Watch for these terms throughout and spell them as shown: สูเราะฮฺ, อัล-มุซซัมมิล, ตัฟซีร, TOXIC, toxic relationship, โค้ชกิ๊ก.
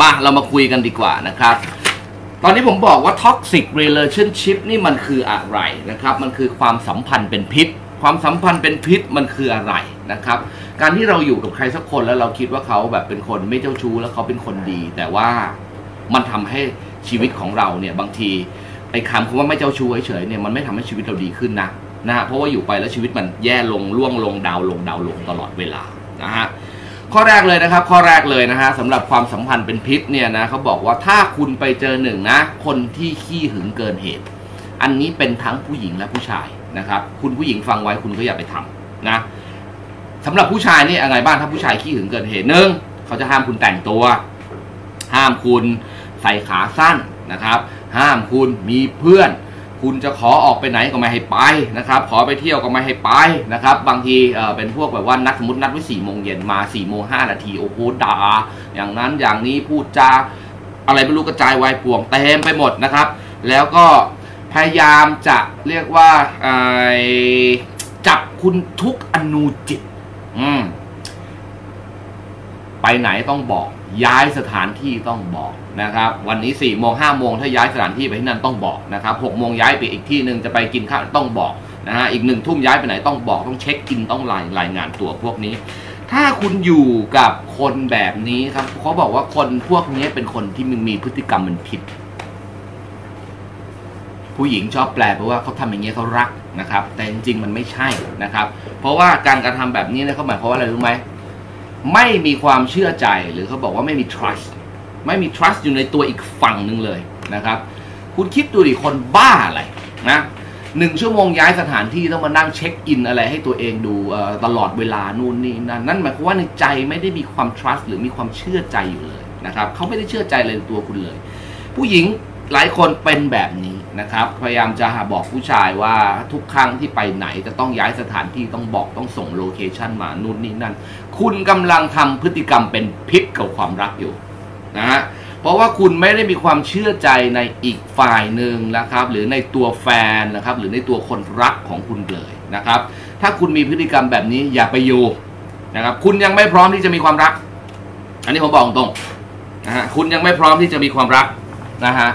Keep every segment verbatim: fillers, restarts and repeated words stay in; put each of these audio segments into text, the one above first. มาเรามาคุยกันดีกว่านะครับตอนนี้ผมบอกว่า toxic relationship นี่มันคืออะไรนะครับมันคือความสัมพันธ์เป็นพิษความสัมพันธ์เป็นพิษมันคืออะไรนะครับการที่เราอยู่กับใครสักคนแล้วเราคิดว่าเขาแบบเป็นคนไม่เจ้าชู้แล้วเขาเป็นคนดีแต่ว่ามันทำให้ชีวิตของเราเนี่ยบางทีไอ้คำคำว่าไม่เจ้าชู้เฉยๆเนี่ยมันไม่ทำให้ชีวิตเราดีขึ้นนะนะฮะเพราะว่าอยู่ไปแล้วชีวิตมันแย่ลงล่วงลงดาวลงดาวลงตลอดเวลานะฮะข้อแรกเลยนะครับข้อแรกเลยนะฮะสำหรับความสัมพันธ์เป็นพิษเนี่ยนะเขาบอกว่าถ้าคุณไปเจอหนึ่งนะคนที่ขี้หึงเกินเหตุอันนี้เป็นทั้งผู้หญิงและผู้ชายนะครับคุณผู้หญิงฟังไว้คุณก็อย่าไปทำนะสำหรับผู้ชายนี่อะไรบ้างถ้าผู้ชายขี้หึงเกินเหตุหนึ่งเขาจะห้ามคุณแต่งตัวห้ามคุณใส่ขาสั้นนะครับห้ามคุณมีเพื่อนคุณจะขอออกไปไหนก็ไม่ให้ไปนะครับขอไปเที่ยวก็ไม่ให้ไปนะครับบางทีเอ่อเป็นพวกแบบว่านัดสมมตินัดไว้สี่โมงเย็นมาสี่โมงห้านาทีโอ้โหด่าอย่างนั้นอย่างนี้พูดจาอะไรไม่รู้กระจายวายป่วงเต็มไปหมดนะครับแล้วก็พยายามจะเรียกว่าจับคุณทุกอนูจิตอืมไปไหนต้องบอกย้ายสถานที่ต้องบอกนะครับวันนี้สี่โมงห้าโมงถ้าย้ายสถานที่ไปที่นั่นต้องบอกนะครับหกโมงย้ายไปอีกที่หนึ่งจะไปกินข้าวต้องบอกนะฮะอีกหนึ่งทุ่มย้ายไปไหนต้องบอกต้องเช็คอินต้องรายรายงานตัวพวกนี้ถ้าคุณอยู่กับคนแบบนี้ครับเขาบอกว่าคนพวกนี้เป็นคนที่มีพฤติกรรมมันผิดผู้หญิงชอบแปลเพราะว่าเขาทำอย่างเงี้ยเขารักนะครับแต่จริงๆมันไม่ใช่นะครับเพราะว่าการการทำแบบนี้เนี่ยเขาหมายความว่าอะไรรู้ไหมไม่มีความเชื่อใจหรือเขาบอกว่าไม่มี trust ไม่มี trust อยู่ในตัวอีกฝั่งหนึ่งเลยนะครับคุณคิดดูดิคนบ้าอะไรนะหนึ่งชั่วโมงย้ายสถานที่ต้องมานั่งเช็คอินอะไรให้ตัวเองดูตลอดเวลานู่นนี่นั่นนั่นหมายความว่าในใจไม่ได้มีความ trust หรือมีความเชื่อใจอยู่เลยนะครับเขาไม่ได้เชื่อใจเลยตัวคุณเลยผู้หญิงหลายคนเป็นแบบนี้นะครับพยายามจะบอกผู้ชายว่าทุกครั้งที่ไปไหนจะต้องย้ายสถานที่ต้องบอกต้องส่งโลเคชันมานู่นนี่นั่นคุณกำลังทำพฤติกรรมเป็นพิษกับความรักอยู่นะฮะเพราะว่าคุณไม่ได้มีความเชื่อใจในอีกฝ่ายหนึ่งนะครับหรือในตัวแฟนนะครับหรือในตัวคนรักของคุณเลยนะครับถ้าคุณมีพฤติกรรมแบบนี้อย่าไปอยู่นะครับคุณยังไม่พร้อมที่จะมีความรักอันนี้ผมบอกตรงนะฮะคุณยังไม่พร้อมที่จะมีความรักนะฮะ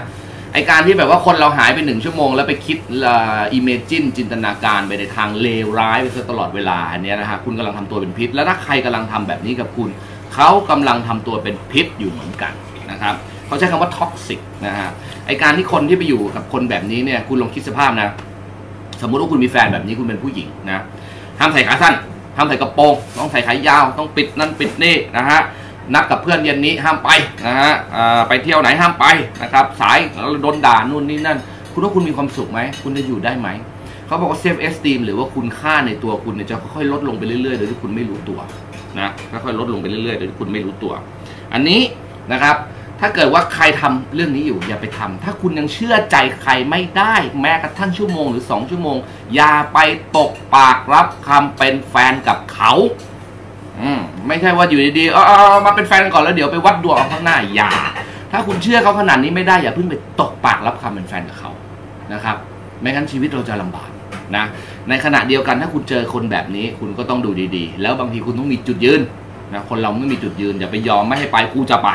ไอการที่แบบว่าคนเราหายไปหนึ่งชั่วโมงแล้วไปคิดอิเมจินจินตนาการไปในทางเลวร้ายไปตลอดเวลาอันนี้นะฮะคุณกำลังทำตัวเป็นพิษแล้วถ้าใครกำลังทำแบบนี้กับคุณเขากำลังทำตัวเป็นพิษอยู่เหมือนกันนะครับเขาใช้คำว่าท็อกซิกนะฮะไอการที่คนที่ไปอยู่กับคนแบบนี้เนี่ยคุณลองคิดสภาพนะสมมุติว่าคุณมีแฟนแบบนี้คุณเป็นผู้หญิงนะห้ามใส่ขาสั้นห้ามใส่กระโปรงต้องใส่ขายาวต้องปิดนั่นปิดนี่นะฮะนัดกับเพื่อนเย็นนี้ห้ามไปนะฮะไปเที่ยวไหนห้ามไปนะครับสายโดนด่านู่นนี่นั่นคุณว่าคุณมีความสุขไหมคุณจะอยู่ได้ไหมเขาบอกว่า self esteem หรือว่าคุณค่าในตัวคุณจะค่อยๆลดลงไปเรื่อยๆโดยที่คุณไม่รู้ตัวนะค่อยๆลดลงไปเรื่อยๆโดยที่คุณไม่รู้ตัวอันนี้นะครับถ้าเกิดว่าใครทำเรื่องนี้อยู่อย่าไปทำถ้าคุณยังเชื่อใจใครไม่ได้แม้กระทั่งชั่วโมงหรือสองชั่วโมงอย่าไปตกปากรับคำเป็นแฟนกับเขาอืมไม่ใช่ว่าอยู่ดีๆ อ, อ๋อมาเป็นแฟนกันก่อนแล้วเดี๋ยวไปวัดดวงเอาข้างหน้าอย่าถ้าคุณเชื่อเขาขนาดนี้ไม่ได้อย่าเพิ่งไปตกปากรับคำเป็นแฟนกับเขานะครับไม่งั้นชีวิตเราจะลำบากนะในขณะเดียวกันถ้าคุณเจอคนแบบนี้คุณก็ต้องดูดีๆแล้วบางทีคุณต้องมีจุดยืนนะคนเราไม่มีจุดยืนอย่าไปยอมไม่ให้ไปกูจะไป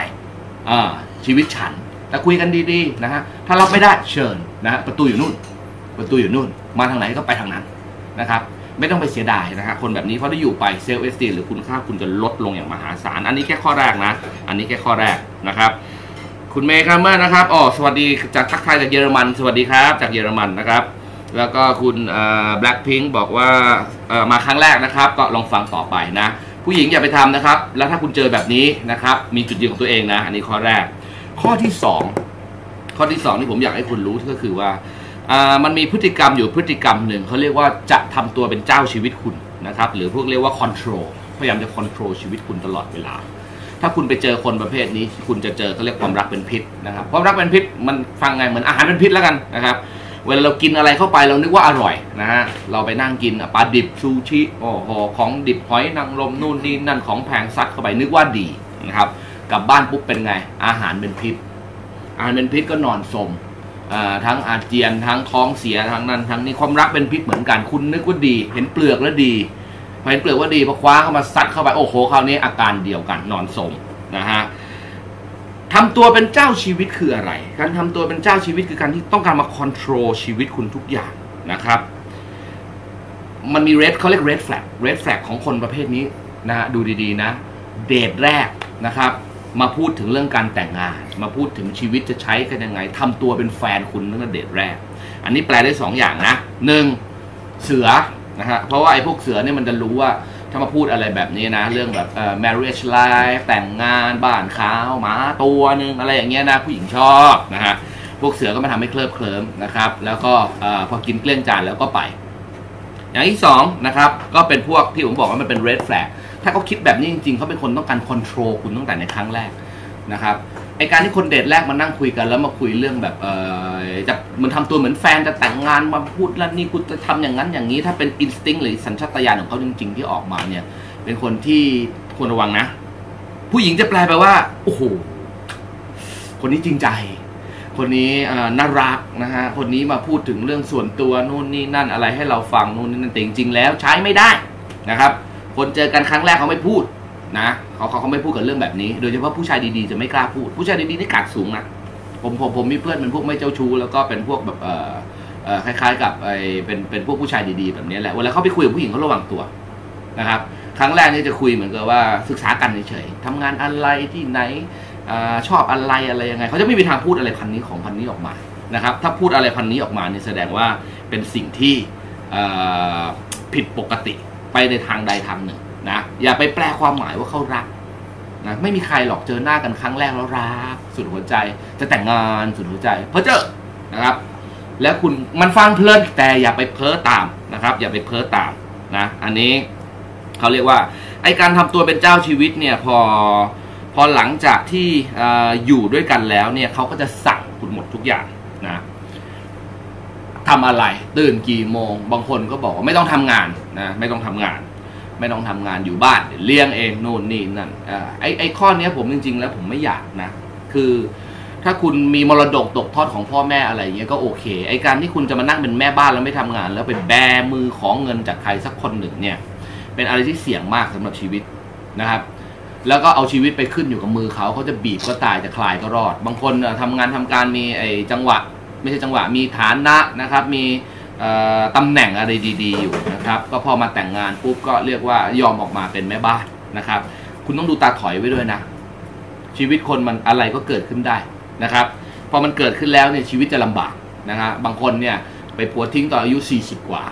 อ่าชีวิตฉันแต่คุยกันดีๆนะฮะถ้ารับไม่ได้เชิญนะฮะประตูอยู่นู่นประตูอยู่นู่นมาทางไหนก็ไปทางนั้นนะครับไม่ต้องไปเสียดายนะฮะคนแบบนี้เพราะได้อยู่ไปเซลล์เอสตีหรือคุณค่าคุณจะลดลงอย่างมหาศาลอันนี้แค่ข้อแรกนะอันนี้แค่ข้อแรกนะครับคุณเมย์ครับเมื่อนะครับอ๋อสวัสดีจากทักทายจากเยอรมันสวัสดีครับจากเยอรมันนะครับแล้วก็คุณแบล็คพิงค์บอกว่ามาครั้งแรกนะครับก็ลองฟังต่อไปนะผู้หญิงอย่าไปทำนะครับแล้วถ้าคุณเจอแบบนี้นะครับมีจุดยืนของตัวเองนะอันนี้ข้อแรกข้อที่สองข้อที่สองที่ผมอยากให้คุณรู้ก็คือว่ามันมีพฤติกรรมอยู่พฤติกรรมหนึ่งเขาเรียกว่าจะทำตัวเป็นเจ้าชีวิตคุณนะครับหรือพวกเรียกว่าคอนโทรลพยายามจะคอนโทรลชีวิตคุณตลอดเวลาถ้าคุณไปเจอคนประเภทนี้คุณจะเจอเขาเรียกความรักเป็นพิษนะครับความรักเป็นพิษมันฟังไงเหมือนอาหารเป็นพิษแล้วกันนะครับเวลาเรากินอะไรเข้าไปเรานึกว่าอร่อยนะฮะเราไปนั่งกินปลาดิบซูชิโอ้โหของดิบหอยนางรมนู่นนี่นั่นของแพงซัดเข้าไปนึกว่าดีนะครับกลับบ้านปุ๊บเป็นไงอาหารเป็นพิษอาหารเป็นพิษก็นอนสมทั้งอาเจียนทั้งท้องเสียทั้งนั้นทั้งนี้ความรักเป็นพิษเหมือนกันคุณนึกว่าดีเห็นเปลือกแล้วดีพอเห็นเปลือกว่าดีพอคว้าเข้ามาซัดเข้าไปโอ้โหคราวนี้อาการเดียวกันนอนสมนะฮะถ้า ทำตัวเป็นเจ้าชีวิตคืออะไรการทำตัวเป็นเจ้าชีวิตคือการที่ต้องการมาคอนโทรลชีวิตคุณทุกอย่างนะครับมันมีเรดเขาเรียกเรดแฟลกเรดแฟลกของคนประเภทนี้นะฮะดูดีๆนะเดทแรกนะครับมาพูดถึงเรื่องการแต่งงานมาพูดถึงชีวิตจะใช้กันยังไงทำตัวเป็นแฟนคุณตั้งแต่เดทแรกอันนี้แปลได้สองอย่างนะหนึ่งเสือนะฮะเพราะว่าไอ้พวกเสือเนี่ยมันจะรู้ว่าถ้ามาพูดอะไรแบบนี้นะเรื่องแบบ marriage life แต่งงานบ้านขาวหมาตัวนึงอะไรอย่างเงี้ยนะผู้หญิงชอบนะฮะพวกเสือก็มาทำให้เคลิบเคลิ้มนะครับแล้วก็พอกินเกลี้ยงจานแล้วก็ไปอย่างที่สองนะครับก็เป็นพวกที่ผมบอกว่ามันเป็น red flag ถ้าเขาคิดแบบนี้จริงๆเขาเป็นคนต้องการ control คุณตั้งแต่ในครั้งแรกนะครับไอการที่คนเดทแรกมานั่งคุยกันแล้วมาคุยเรื่องแบบเออจะมันทำตัวเหมือนแฟนจะแต่งงานมาพูดแล้วนี่กูจะทำอย่างนั้นอย่างนี้ถ้าเป็น instinct หรือสัญชาตญาณของเขาจริงๆที่ออกมาเนี่ยเป็นคนที่ควรระวังนะผู้หญิงจะแปลไปว่าโอ้โหคนนี้จริงใจคนนี้น่ารักนะฮะคนนี้มาพูดถึงเรื่องส่วนตัวนู่นนี่นั่นอะไรให้เราฟังนู่นนี่นั่นแต่จริงๆแล้วใช้ไม่ได้นะครับคนเจอกันครั้งแรกเขาไม่พูดนะเขาเขาเขาไม่พูดกับเรื่องแบบนี้โดยเฉพาะผู้ชายดีๆจะไม่กล้าพูดผู้ชายดีๆนี่กาดสูงนะผมผมผมมีเพื่อนเป็นพวกไม่เจ้าชู้แล้วก็เป็นพวกแบบเออเออคล้ายๆกับไอเป็นเป็นพวกผู้ชายดีๆแบบนี้แหละเวลาเขาไปคุยกับผู้หญิงเขาระวังตัวนะครับครั้งแรกนี่จะคุยเหมือนกับว่าศึกษากันเฉยๆทำงานอะไรที่ไหนชอบอะไรอะไรยังไงเขาจะไม่มีทางพูดอะไรพันนี้ของพันนี้ออกมานะครับถ้าพูดอะไรพันนี้ออกมาเนี่ยแสดงว่าเป็นสิ่งที่ผิดปกติไปในทางใดทางหนึ่งนะอย่าไปแปลความหมายว่าเขารักนะไม่มีใครหรอกเจอหน้ากันครั้งแรกแล้วรักสุดหัวใจจะแต่งงานสุดหัวใจเพ้อเจ้อนะครับแล้วคุณมันฟังเพลินแต่อย่าไปเพ้อตามนะครับอย่าไปเพ้อตามนะอันนี้เขาเรียกว่าไอการทำตัวเป็นเจ้าชีวิตเนี่ยพอพอหลังจากที่อยู่ด้วยกันแล้วเนี่ยเขาก็จะสั่งคุณหมดทุกอย่างนะทำอะไรตื่นกี่โมงบางคนก็บอกว่าไม่ต้องทำงานนะไม่ต้องทำงานไม่ต้องทำงานอยู่บ้านเลี้ยงเองโน่นนี่นั่นไอ้ไอ้ข้อนี้ผมจริงๆแล้วผมไม่อยากนะคือถ้าคุณมีมรดกตกทอดของพ่อแม่อะไรอย่างเงี้ยก็โอเคไอ้การที่คุณจะมานั่งเป็นแม่บ้านแล้วไม่ทำงานแล้วเป็นแบมือของเงินจากใครสักคนหนึ่งเนี่ยเป็นอะไรที่เสี่ยงมากสำหรับชีวิตนะครับแล้วก็เอาชีวิตไปขึ้นอยู่กับมือเขาเขาจะบีบก็ตายจะคลายก็รอดบางคนทำงานทำการมีไอ้จังหวะไม่ใช่จังหวะมีฐานะนะครับมีตำแหน่งอะไรดีๆอยู่นะครับก็พอมาแต่งงานปุ๊บก็เรียกว่ายอมออกมาเป็นแม่บ้านนะครับคุณต้องดูตาถอยไว้ด้วยนะชีวิตคนมันอะไรก็เกิดขึ้นได้นะครับพอมันเกิดขึ้นแล้วเนี่ยชีวิตจะลำบากนะครับบางคนเนี่ยไปผัวทิ้งตอนอายุสี่สิบกว่า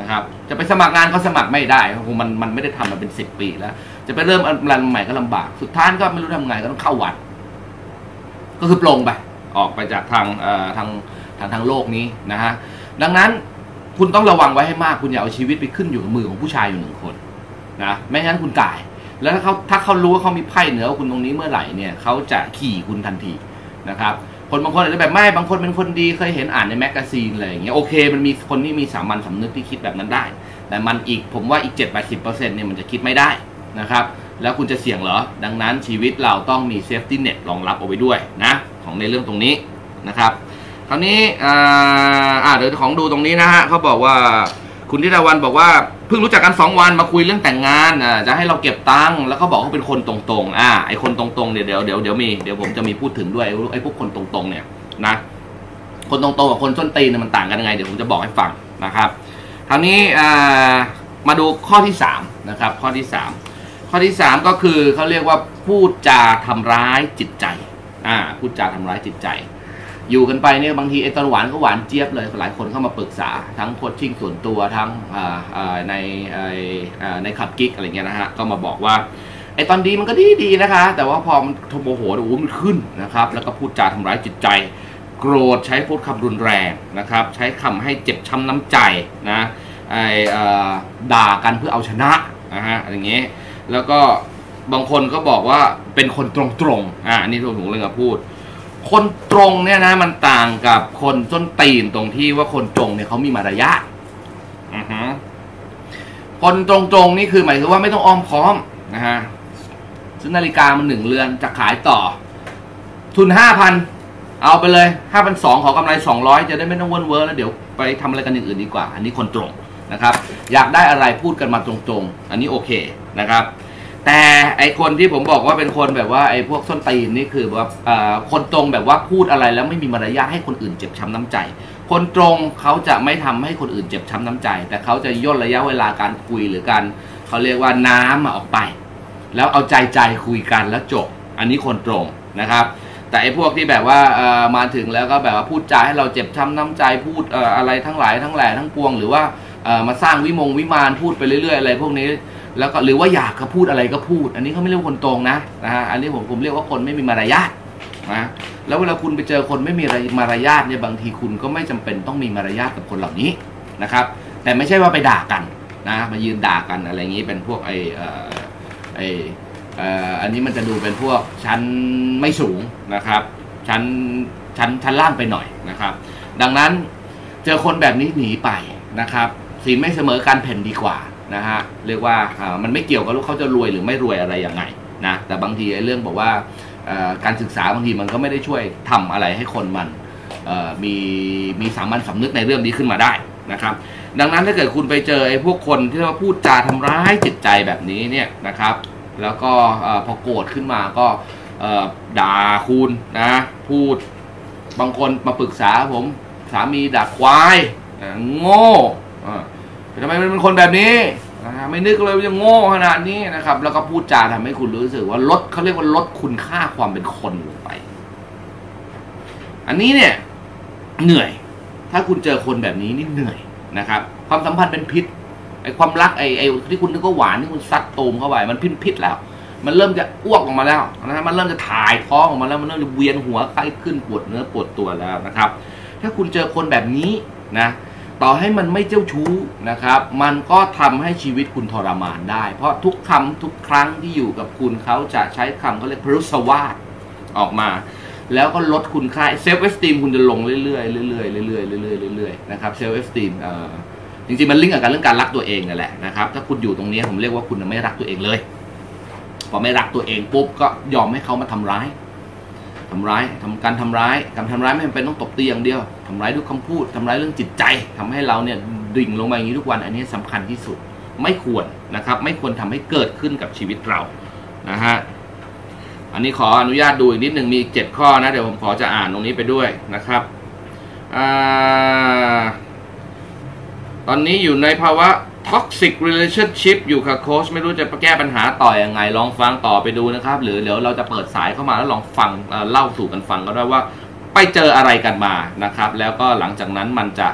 นะครับจะไปสมัครงานเขาสมัครไม่ได้เพราะมันมันไม่ได้ทำมาเป็นสิบปีแล้วจะไปเริ่มงานใหม่ก็ลำบากสุดท้ายก็ไม่รู้ทำไงก็ต้องเข้าวัดก็คือปลงไปออกไปจากทางทางทางทางโลกนี้นะฮะดังนั้นคุณต้องระวังไว้ให้มากคุณอย่าเอาชีวิตไปขึ้นอยู่กับมือของผู้ชายอยู่หนึ่งคนนะไม่งั้นคุณตายแล้วถ้าเขาถ้าเขารู้ว่าเขามีไพ่เหนือคุณตรงนี้เมื่อไหร่เนี่ยเขาจะขี่คุณทันทีนะครับคนบางคนอาจจะแบบไม่บางคนเป็นคนดีเคยเห็นอ่านในแมกกาซีนอะไรอย่างเงี้ยโอเคมันมีคนที่มีสามัญสำนึกที่คิดแบบนั้นได้แต่มันอีกผมว่าอีก เจ็ดสิบแปดสิบเปอร์เซ็นต์ เนี่ยมันจะคิดไม่ได้นะครับแล้วคุณจะเสี่ยงเหรอดังนั้นชีวิตเราต้องมีเซฟตี้เน็ตรองรับเอาไว้ด้วยนะของในเรื่องตรงนี้นะครับคราวนี้อ่าเดี๋ยวของดูตรงนี้นะฮะเขาบอกว่าคุณธิดาวันบอกว่าเพิ่งรู้จักกันสองวันมาคุยเรื่องแต่งงานอ่าจะให้เราเก็บตังค์แล้วเขาบอกเขาเป็นคนตรงๆอ่าไอคนตรงๆเนี่ยเดี๋ยวเดี๋ยวเดี๋ยวมีเดี๋ยวผมจะมีพูดถึงด้วยไอพวกคนตรงๆเนี่ยนะคนตรงๆกับคนส้นตีนมันต่างกันยังไงเดี๋ยวผมจะบอกให้ฟังนะครับคราวนี้อ่ามาดูข้อที่สามนะครับข้อที่สามข้อที่สามก็คือเขาเรียกว่าพูดจาทำร้ายจิตใจอ่าพูดจาทำร้ายจิตใจอยู่กันไปเนี่ยบางทีไอ้ตอนหวานก็หวานเจี๊ยบเลยหลายคนเข้ามาปรึกษาทั้งโคชชิ่งส่วนตัวทั้งในในขับกิ๊กอะไรเงี้ยนะฮะก็มาบอกว่าไอ้ตอนดีมันก็ดีดีนะคะแต่ว่าพอมันโมโหโอ้โหมันขึ้นนะครับแล้วก็พูดจาทำร้ายจิตใจโกรธใช้พูดคำรุนแรงนะครับใช้คำให้เจ็บช้ำน้ำใจนะไอ้ด่ากันเพื่อเอาชนะนะฮะอะไรเงี้ยแล้วก็บางคนก็บอกว่าเป็นคนตรงๆอ่านี่ผมเลยก็พูดคนตรงเนี่ยนะมันต่างกับคนส้นตีนตรงที่ว่าคนตรงเนี่ยเขามีมารยาทอือฮึคนตรงๆนี่คือหมายถึงว่าไม่ต้องอ้อมค้อมนะฮะซื้อนาฬิกามันหนึ่งเรือนจะขายต่อทุนห้าพันเอาไปเลยห้าพันสองขอกำไรสองร้อยจะได้ไม่ต้องวนเวอร์แล้วเดี๋ยวไปทำอะไรกันอย่างอื่นดีกว่าอันนี้คนตรงนะครับอยากได้อะไรพูดกันมาตรงๆอันนี้โอเคนะครับ แต่ไอคนที่ผมบอกว่าเป็นคนแบบว่าไอพวกส้นตีนนี่คือแบบคนตรงแบบว่าพูดอะไรแล้วไม่มีมารยาทให้คนอื่นเจ็บช้ำน้ำใจคนตรงเขาจะไม่ทำให้คนอื่นเจ็บช้ำน้ำใจแต่เขาจะย่นระยะเวลาการคุยหรือการเขาเรียกว่าน้ำออกไปแล้วเอาใจใจคุยกันแล้วจบอันนี้คนตรงนะครับแต่ไอ้พวกที่แบบว่ามาถึงแล้วก็แบบว่าพูดจาให้เราเจ็บช้ำน้ำใจพูดอะไรทั้งหลายทั้งแหล่ทั้งปวงหรือว่ามาสร้างวิมงวิมานพูดไปเรื่อยๆอะไรพวกนี้แล้วก็หรือว่าอยากจะพูดอะไรก็พูดอันนี้เขาไม่เรียกคนตรงนะนะฮะอันนี้ผมผมเรียกว่าคนไม่มีมารยาทนะแล้วเวลาคุณไปเจอคนไม่มีมารยาทเนี่ยบางทีคุณก็ไม่จำเป็นต้องมีมารยาทกับคนเหล่านี้นะครับแต่ไม่ใช่ว่าไปด่ากันนะมายืนด่ากันอะไรอย่างนี้เป็นพวกไอ้ไอ้อันนี้มันจะดูเป็นพวกชั้นไม่สูงนะครับชั้นชั้นชั้นล่างไปหน่อยนะครับดังนั้นเจอคนแบบนี้หนีไปนะครับศีลไม่เสมอการแผ่นดีกว่านะฮะเรียกว่ามันไม่เกี่ยวกับลูกเขาจะรวยหรือไม่รวยอะไรยังไงนะแต่บางทีไอ้เรื่องบอกว่าการศึกษาบางทีมันก็ไม่ได้ช่วยทำอะไรให้คนมันมีมีสามัญสำนึกในเรื่องนี้ขึ้นมาได้นะครับดังนั้นถ้าเกิดคุณไปเจอไอ้พวกคนที่มาพูดจาทำร้ายจิตใจแบบนี้เนี่ยนะครับแล้วก็พอโกรธขึ้นมาก็ด่าคุณนะพูดบางคนมาปรึกษาผมสามีด่าควายโง่ทำไมเป็นคนแบบนี้ไม่นึกเลยว่าจะโง่ขนาดนี้นะครับแล้วก็พูดจาทำให้คุณรู้สึกว่าลดเขาเรียกว่าลดคุณค่าความเป็นคนลงไปอันนี้เนี่ยเหนื่อยถ้าคุณเจอคนแบบนี้นี่เหนื่อยนะครับความสัมพันธ์เป็นพิษไอความรักไอไอที่คุณนึกว่าหวานที่คุณซัดโตมเข้าไปมันพินพิษแล้วมันเริ่มจะอ้วกออกมาแล้วนะมันเริ่มจะถ่ายท้องออกมาแล้วมันเริ่มจะเวียนหัวไข้ขึ้นปวดเนื้อปวดตัวแล้วนะครับถ้าคุณเจอคนแบบนี้นะต่อให้มันไม่เจ้าชู้นะครับมันก็ทำให้ชีวิตคุณทรมานได้เพราะทุกคำทุกครั้งที่อยู่กับคุณเขาจะใช้คำเขาเรียกพรุสวาทออกมาแล้วก็ลดคุณค่าเซลฟ์เอสติมคุณจะลงเรื่อยๆเรื่อยๆเรื่อยๆเรื่อยๆเรื่อยๆนะครับเซลฟ์เอสติมจริงๆมันลิงก์กับเรื่องการรักตัวเองนั่นแหละนะครับถ้าคุณอยู่ตรงนี้ผมเรียกว่าคุณไม่รักตัวเองเลยพอไม่รักตัวเองปุ๊บก็ยอมให้เขามาทำร้ายทำร้ายทำการทำร้ายการทำร้ายไม่จำเป็นต้องตบตีอย่างเดียวทำร้ายด้วยคำพูดทำร้ายเรื่องจิตใจทำให้เราเนี่ยดิ่งลงมาอย่างนี้ทุกวันอันนี้สำคัญที่สุดไม่ควรนะครับไม่ควรทำให้เกิดขึ้นกับชีวิตเรานะฮะอันนี้ขออนุญาตดูอีกนิดหนึ่งมีเจ็ดข้อนะเดี๋ยวผมขอจะอ่านตรงนี้ไปด้วยนะครับอ่าตอนนี้อยู่ในภาวะ toxic relationship อยู่ค่ะโค้ชไม่รู้จะแก้ปัญหาต่อยังไงลองฟังต่อไปดูนะครับหรือเดี๋ยวเราจะเปิดสายเข้ามาแล้วลองฟังเล่าสู่กันฟังก็ได้ว่าไปเจออะไรกันมานะครับแล้วก็หลังจากนั้นมันจะ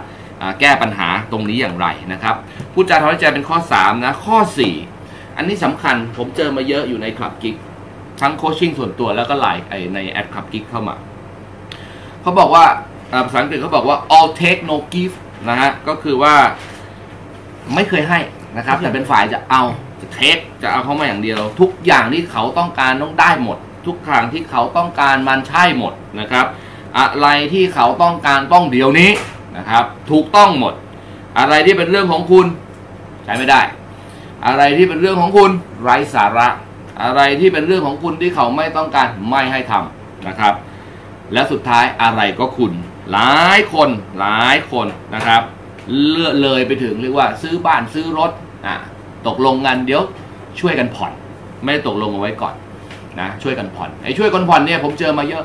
แก้ปัญหาตรงนี้อย่างไรนะครับพูดจาทำให้ใจเป็นข้อสามนะข้อสี่อันนี้สำคัญผมเจอมาเยอะอยู่ในคลับกิ๊กทั้งโคชชิ่งส่วนตัวแล้วก็ไลน์ในแอดคลับกิ๊กเข้ามาเขาบอกว่าภาษาอังกฤษเขาบอกว่า all take no giveนะฮะก็คือว่าไม่เคยให้นะครับแต่เป็นฝ่ายจะเอาจะเทคจะเอาเข้ามาอย่างเดียวทุกอย่างที่เขาต้องการต้องได้หมดทุกครั้งที่เขาต้องการมันใช่หมดนะครับอะไรที่เขาต้องการต้องเดี๋ยวนี้นะครับถูกต้องหมดอะไรที่เป็นเรื่องของคุณใช้ไม่ได้อะไรที่เป็นเรื่องของคุณไร้สาระอะไรที่เป็นเรื่องของคุณที่เขาไม่ต้องการไม่ให้ทำนะครับและสุดท้ายอะไรก็คุณหลายคนหลายคนนะครับเลื่อเลยไปถึงเรียกว่าซื้อบ้านซื้อรถอ่ะตกลงกันเดี๋ยวช่วยกันผ่อนไม่ได้ตกลงเอาไว้ก่อนนะช่วยกันผ่อนไอ้ช่วยกันผ่อนเนี่ยผมเจอมาเยอะ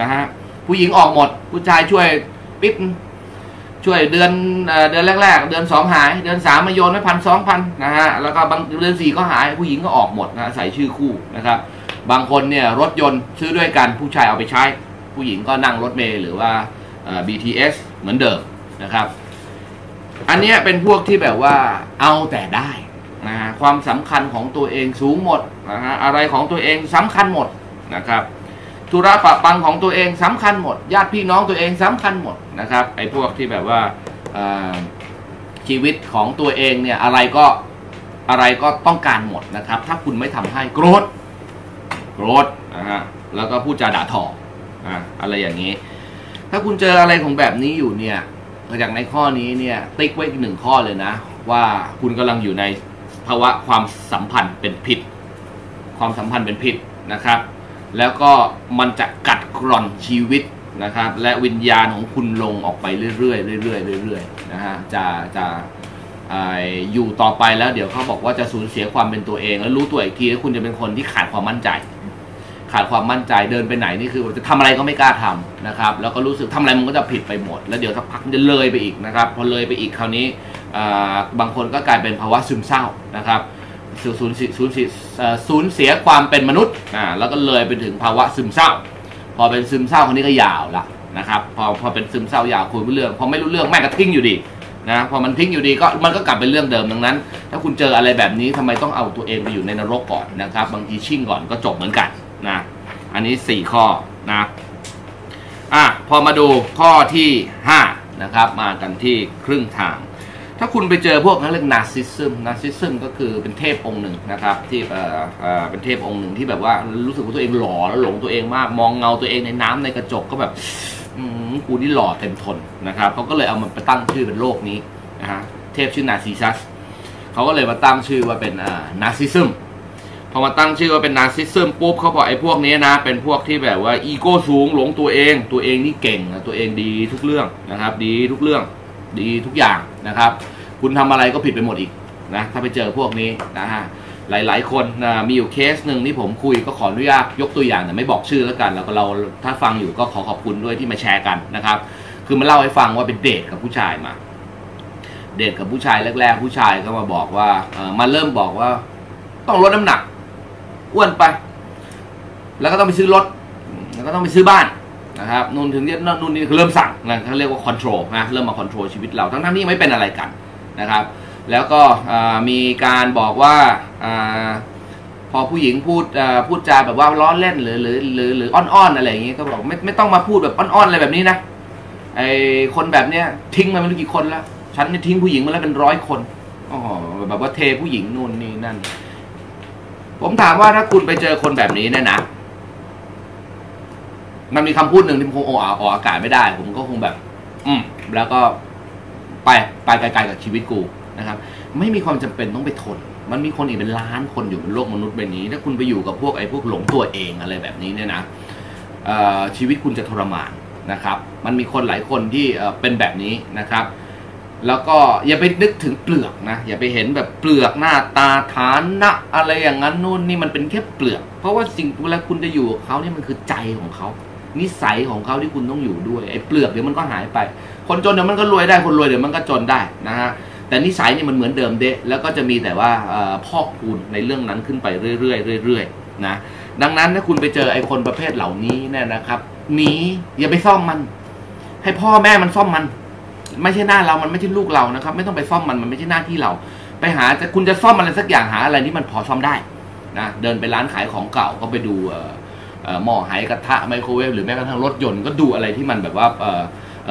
นะฮะผู้หญิงออกหมดผู้ชายช่วยปิ๊บช่วยเดือนเดือนแรกๆเดือนสองหายเดือนสามมาโยนไว้พันสองพันนะฮะแล้วก็บางเดือนสี่ก็หายผู้หญิงก็ออกหมดนะใส่ชื่อคู่นะครับบางคนเนี่ยรถยนต์ซื้อด้วยกันผู้ชายเอาไปใช้ผู้หญิงก็นั่งรถเมล์หรือว่าบี ที เอส เหมือนเดิมนะครับอันนี้เป็นพวกที่แบบว่าเอาแต่ได้นะความสำคัญของตัวเองสูงหมดนะฮะอะไรของตัวเองสำคัญหมดนะครับธุระปะปังของตัวเองสำคัญหมดญาติพี่น้องตัวเองสำคัญหมดนะครับไอ้พวกที่แบบว่าชีวิตของตัวเองเนี่ยอะไรก็อะไรก็ต้องการหมดนะครับถ้าคุณไม่ทำให้โกรธโกรธนะฮะแล้วก็พูดจาด่าทออ่ะอะไรอย่างนี้ถ้าคุณเจออะไรของแบบนี้อยู่เนี่ยจากในข้อนี้เนี่ยติ๊กไว้อีกหนึ่งข้อเลยนะว่าคุณกำลังอยู่ในภาวะความสัมพันธ์เป็นพิษความสัมพันธ์เป็นพิษนะครับแล้วก็มันจะกัดกร่อนชีวิตนะครับและวิญญาณของคุณลงออกไปเรื่อยๆเรื่อยๆเรื่อยๆนะฮะจะจะ อยู่ต่อไปแล้วเดี๋ยวเขาบอกว่าจะสูญเสียความเป็นตัวเองแล้วรู้ตัวอีกทีแล้วคุณจะเป็นคนที่ขาดความมั่นใจขาดความมั่นใจเดินไปไหนนี่คือจะทำอะไรก็ไม่กล้าทำนะครับแล้วก็รู้สึกทำอะไรมันก็จะผิดไปหมดแล้วเดี๋ยวสักพักมันจะเลยไปอีกนะครับพอเลยไปอีกคราวนี้บางคนก็กลายเป็นภาวะซึมเศร้านะครับสูญเสียสูญเสียสูญเสียความเป็นมนุษย์แล้วก็เลยไปถึงภาวะซึมเศร้าพอเป็นซึมเศร้าคนนี้ก็ยาวละนะครับพอพอเป็นซึมเศร้ายาวคุยไม่รู้เรื่องพอไม่รู้เรื่องแม่ก็ทิ้งอยู่ดีนะพอมันทิ้งอยู่ดีก็มันก็กลับเป็นเรื่องเดิมดังนั้นถ้าคุณเจออะไรแบบนี้ทำไมต้องเอาตัวเองไปอยู่ในนรกก่อนนะครับบางทีชิ่งก่อนก็จบเหมือนกันนะอันนี้สี่ข้อนะอ่ะพอมาดูข้อที่ห้านะครับมากันที่ครึ่งทางถ้าคุณไปเจอพวกนั้นเรียกนาร์ซิสซึมนาร์ซิสซึมก็คือเป็นเทพองค์หนึ่งนะครับที่เอ่อเอ่อเป็นเทพองค์หนึ่งที่แบบว่ารู้สึกว่าตัวเองหล่อแล้วหลงตัวเองมากมองเงาตัวเองในน้ำในกระจกก็แบบกูนี่หล่อเต็มทนนะครับเขาก็เลยเอามันไปตั้งชื่อเป็นโรคนี้นะฮะเทพชื่อนาร์ซิสซัสเขาก็เลยมาตั้งชื่อว่าเป็นอ่านาร์ซิสซึมพอมาตั้งชื่อว่าเป็นนาร์ซิสซึมปุ๊บเขาบอกไอ้พวกนี้นะเป็นพวกที่แบบว่าอีโก้สูงหลงตัวเองตัวเองนี่เก่งนะตัวเองดีทุกเรื่องนะครับดีทุกเรื่องดีทุกอย่างนะครับคุณทำอะไรก็ผิดไปหมดอีกนะถ้าไปเจอพวกนี้นะฮะหลายๆคนนะมีอยู่เคสหนึ่งที่ผมคุยก็ขออนุญาตยกตัวอย่างแต่ไม่บอกชื่อแล้วกันแล้วก็เราถ้าฟังอยู่ก็ขอขอบคุณด้วยที่มาแชร์กันนะครับคือมาเล่าให้ฟังว่าเป็นเดทกับผู้ชายมาเดทกับผู้ชายแรกๆผู้ชายก็มาบอกว่าเออมาเริ่มบอกว่าต้องลดน้ำหนักอ้วนไปแล้วก็ต้องไปซื้อรถแล้วก็ต้องไปซื้อบ้านนะครับนู่นถึงเนี่ยนู่นนี่คือเริ่มสั่งนะเขาเรียกว่าคอนโทรลนะเริ่มมาคอนโทรลชีวิตเราทั้งทั้งนี้ไม่เป็นอะไรกันนะครับแล้วก็มีการบอกว่าพอผู้หญิงพูดพูดจาแบบว่าล้อเล่นหรือหรือหรือหรืออ้อนๆอะไรอย่างเงี้ยก็บอกไม่ไม่ต้องมาพูดแบบอ้อนๆอะไรแบบนี้นะไอคนแบบเนี้ยทิ้งมาไม่รู้กี่คนแล้วฉันนี่ทิ้งผู้หญิงมาแล้วเป็นร้อยคนอ๋อแบบว่าเทผู้หญิงนู่นนี่นั่นผมถามว่าถ้าคุณไปเจอคนแบบนี้เนี่ยนะมันมีคำพูดหนึ่งที่ผมคงโอ้อออากาศไม่ได้ผมก็คงแบบอืมแล้วก็ไปไปไกลๆกับชีวิตกูนะครับไม่มีความจำเป็นต้องไปทนมันมีคนอีกเป็นล้านคนอยู่บนโลกมนุษย์ใบนี้ถ้าคุณไปอยู่กับพวกไอ้พวกหลงตัวเองอะไรแบบนี้เนี่ยนะชีวิตคุณจะทรมานนะครับมันมีคนหลายคนที่เป็นแบบนี้นะครับแล้วก็อย่าไปนึกถึงเปลือกนะอย่าไปเห็นแบบเปลือกหน้าตาฐานะอะไรอย่างนั้นนู่นนี่มันเป็นแค่เปลือกเพราะว่าสิ่งเวลาคุณจะอยู่กับเขาเนี่ยมันคือใจของเขานิสัยของเขาที่คุณต้องอยู่ด้วยไอ้เปลือกเดี๋ยวมันก็หายไปคนจนเดี๋ยวมันก็รวยได้คนรวยเดี๋ยวมันก็จนได้นะฮะแต่นิสัยเนี่ยมันเหมือนเดิมเดะแล้วก็จะมีแต่ว่าพอกพูนในเรื่องนั้นขึ้นไปเรื่อยๆเรื่อยๆนะดังนั้นถ้าคุณไปเจอไอ้คนประเภทเหล่านี้เนี่ยนะครับหนีอย่าไปซ่อมมันให้พ่อแม่มันซ่อมมันไม่ใช่หน้าเรามันไม่ใช่ลูกเรานะครับไม่ต้องไปซ่อมมันมันไม่ใช่หน้าที่เราไปหาจะคุณจะซ่อมอะไรสักอย่างหาอะไรที่มันพอซ่อมได้นะเดินไปร้านขายของเก่าก็ไปดูหม้อไหกระทะไมโครเวฟหรือแม้กระทั่งรถยนต์ก็ดูอะไรที่มันแบบว่า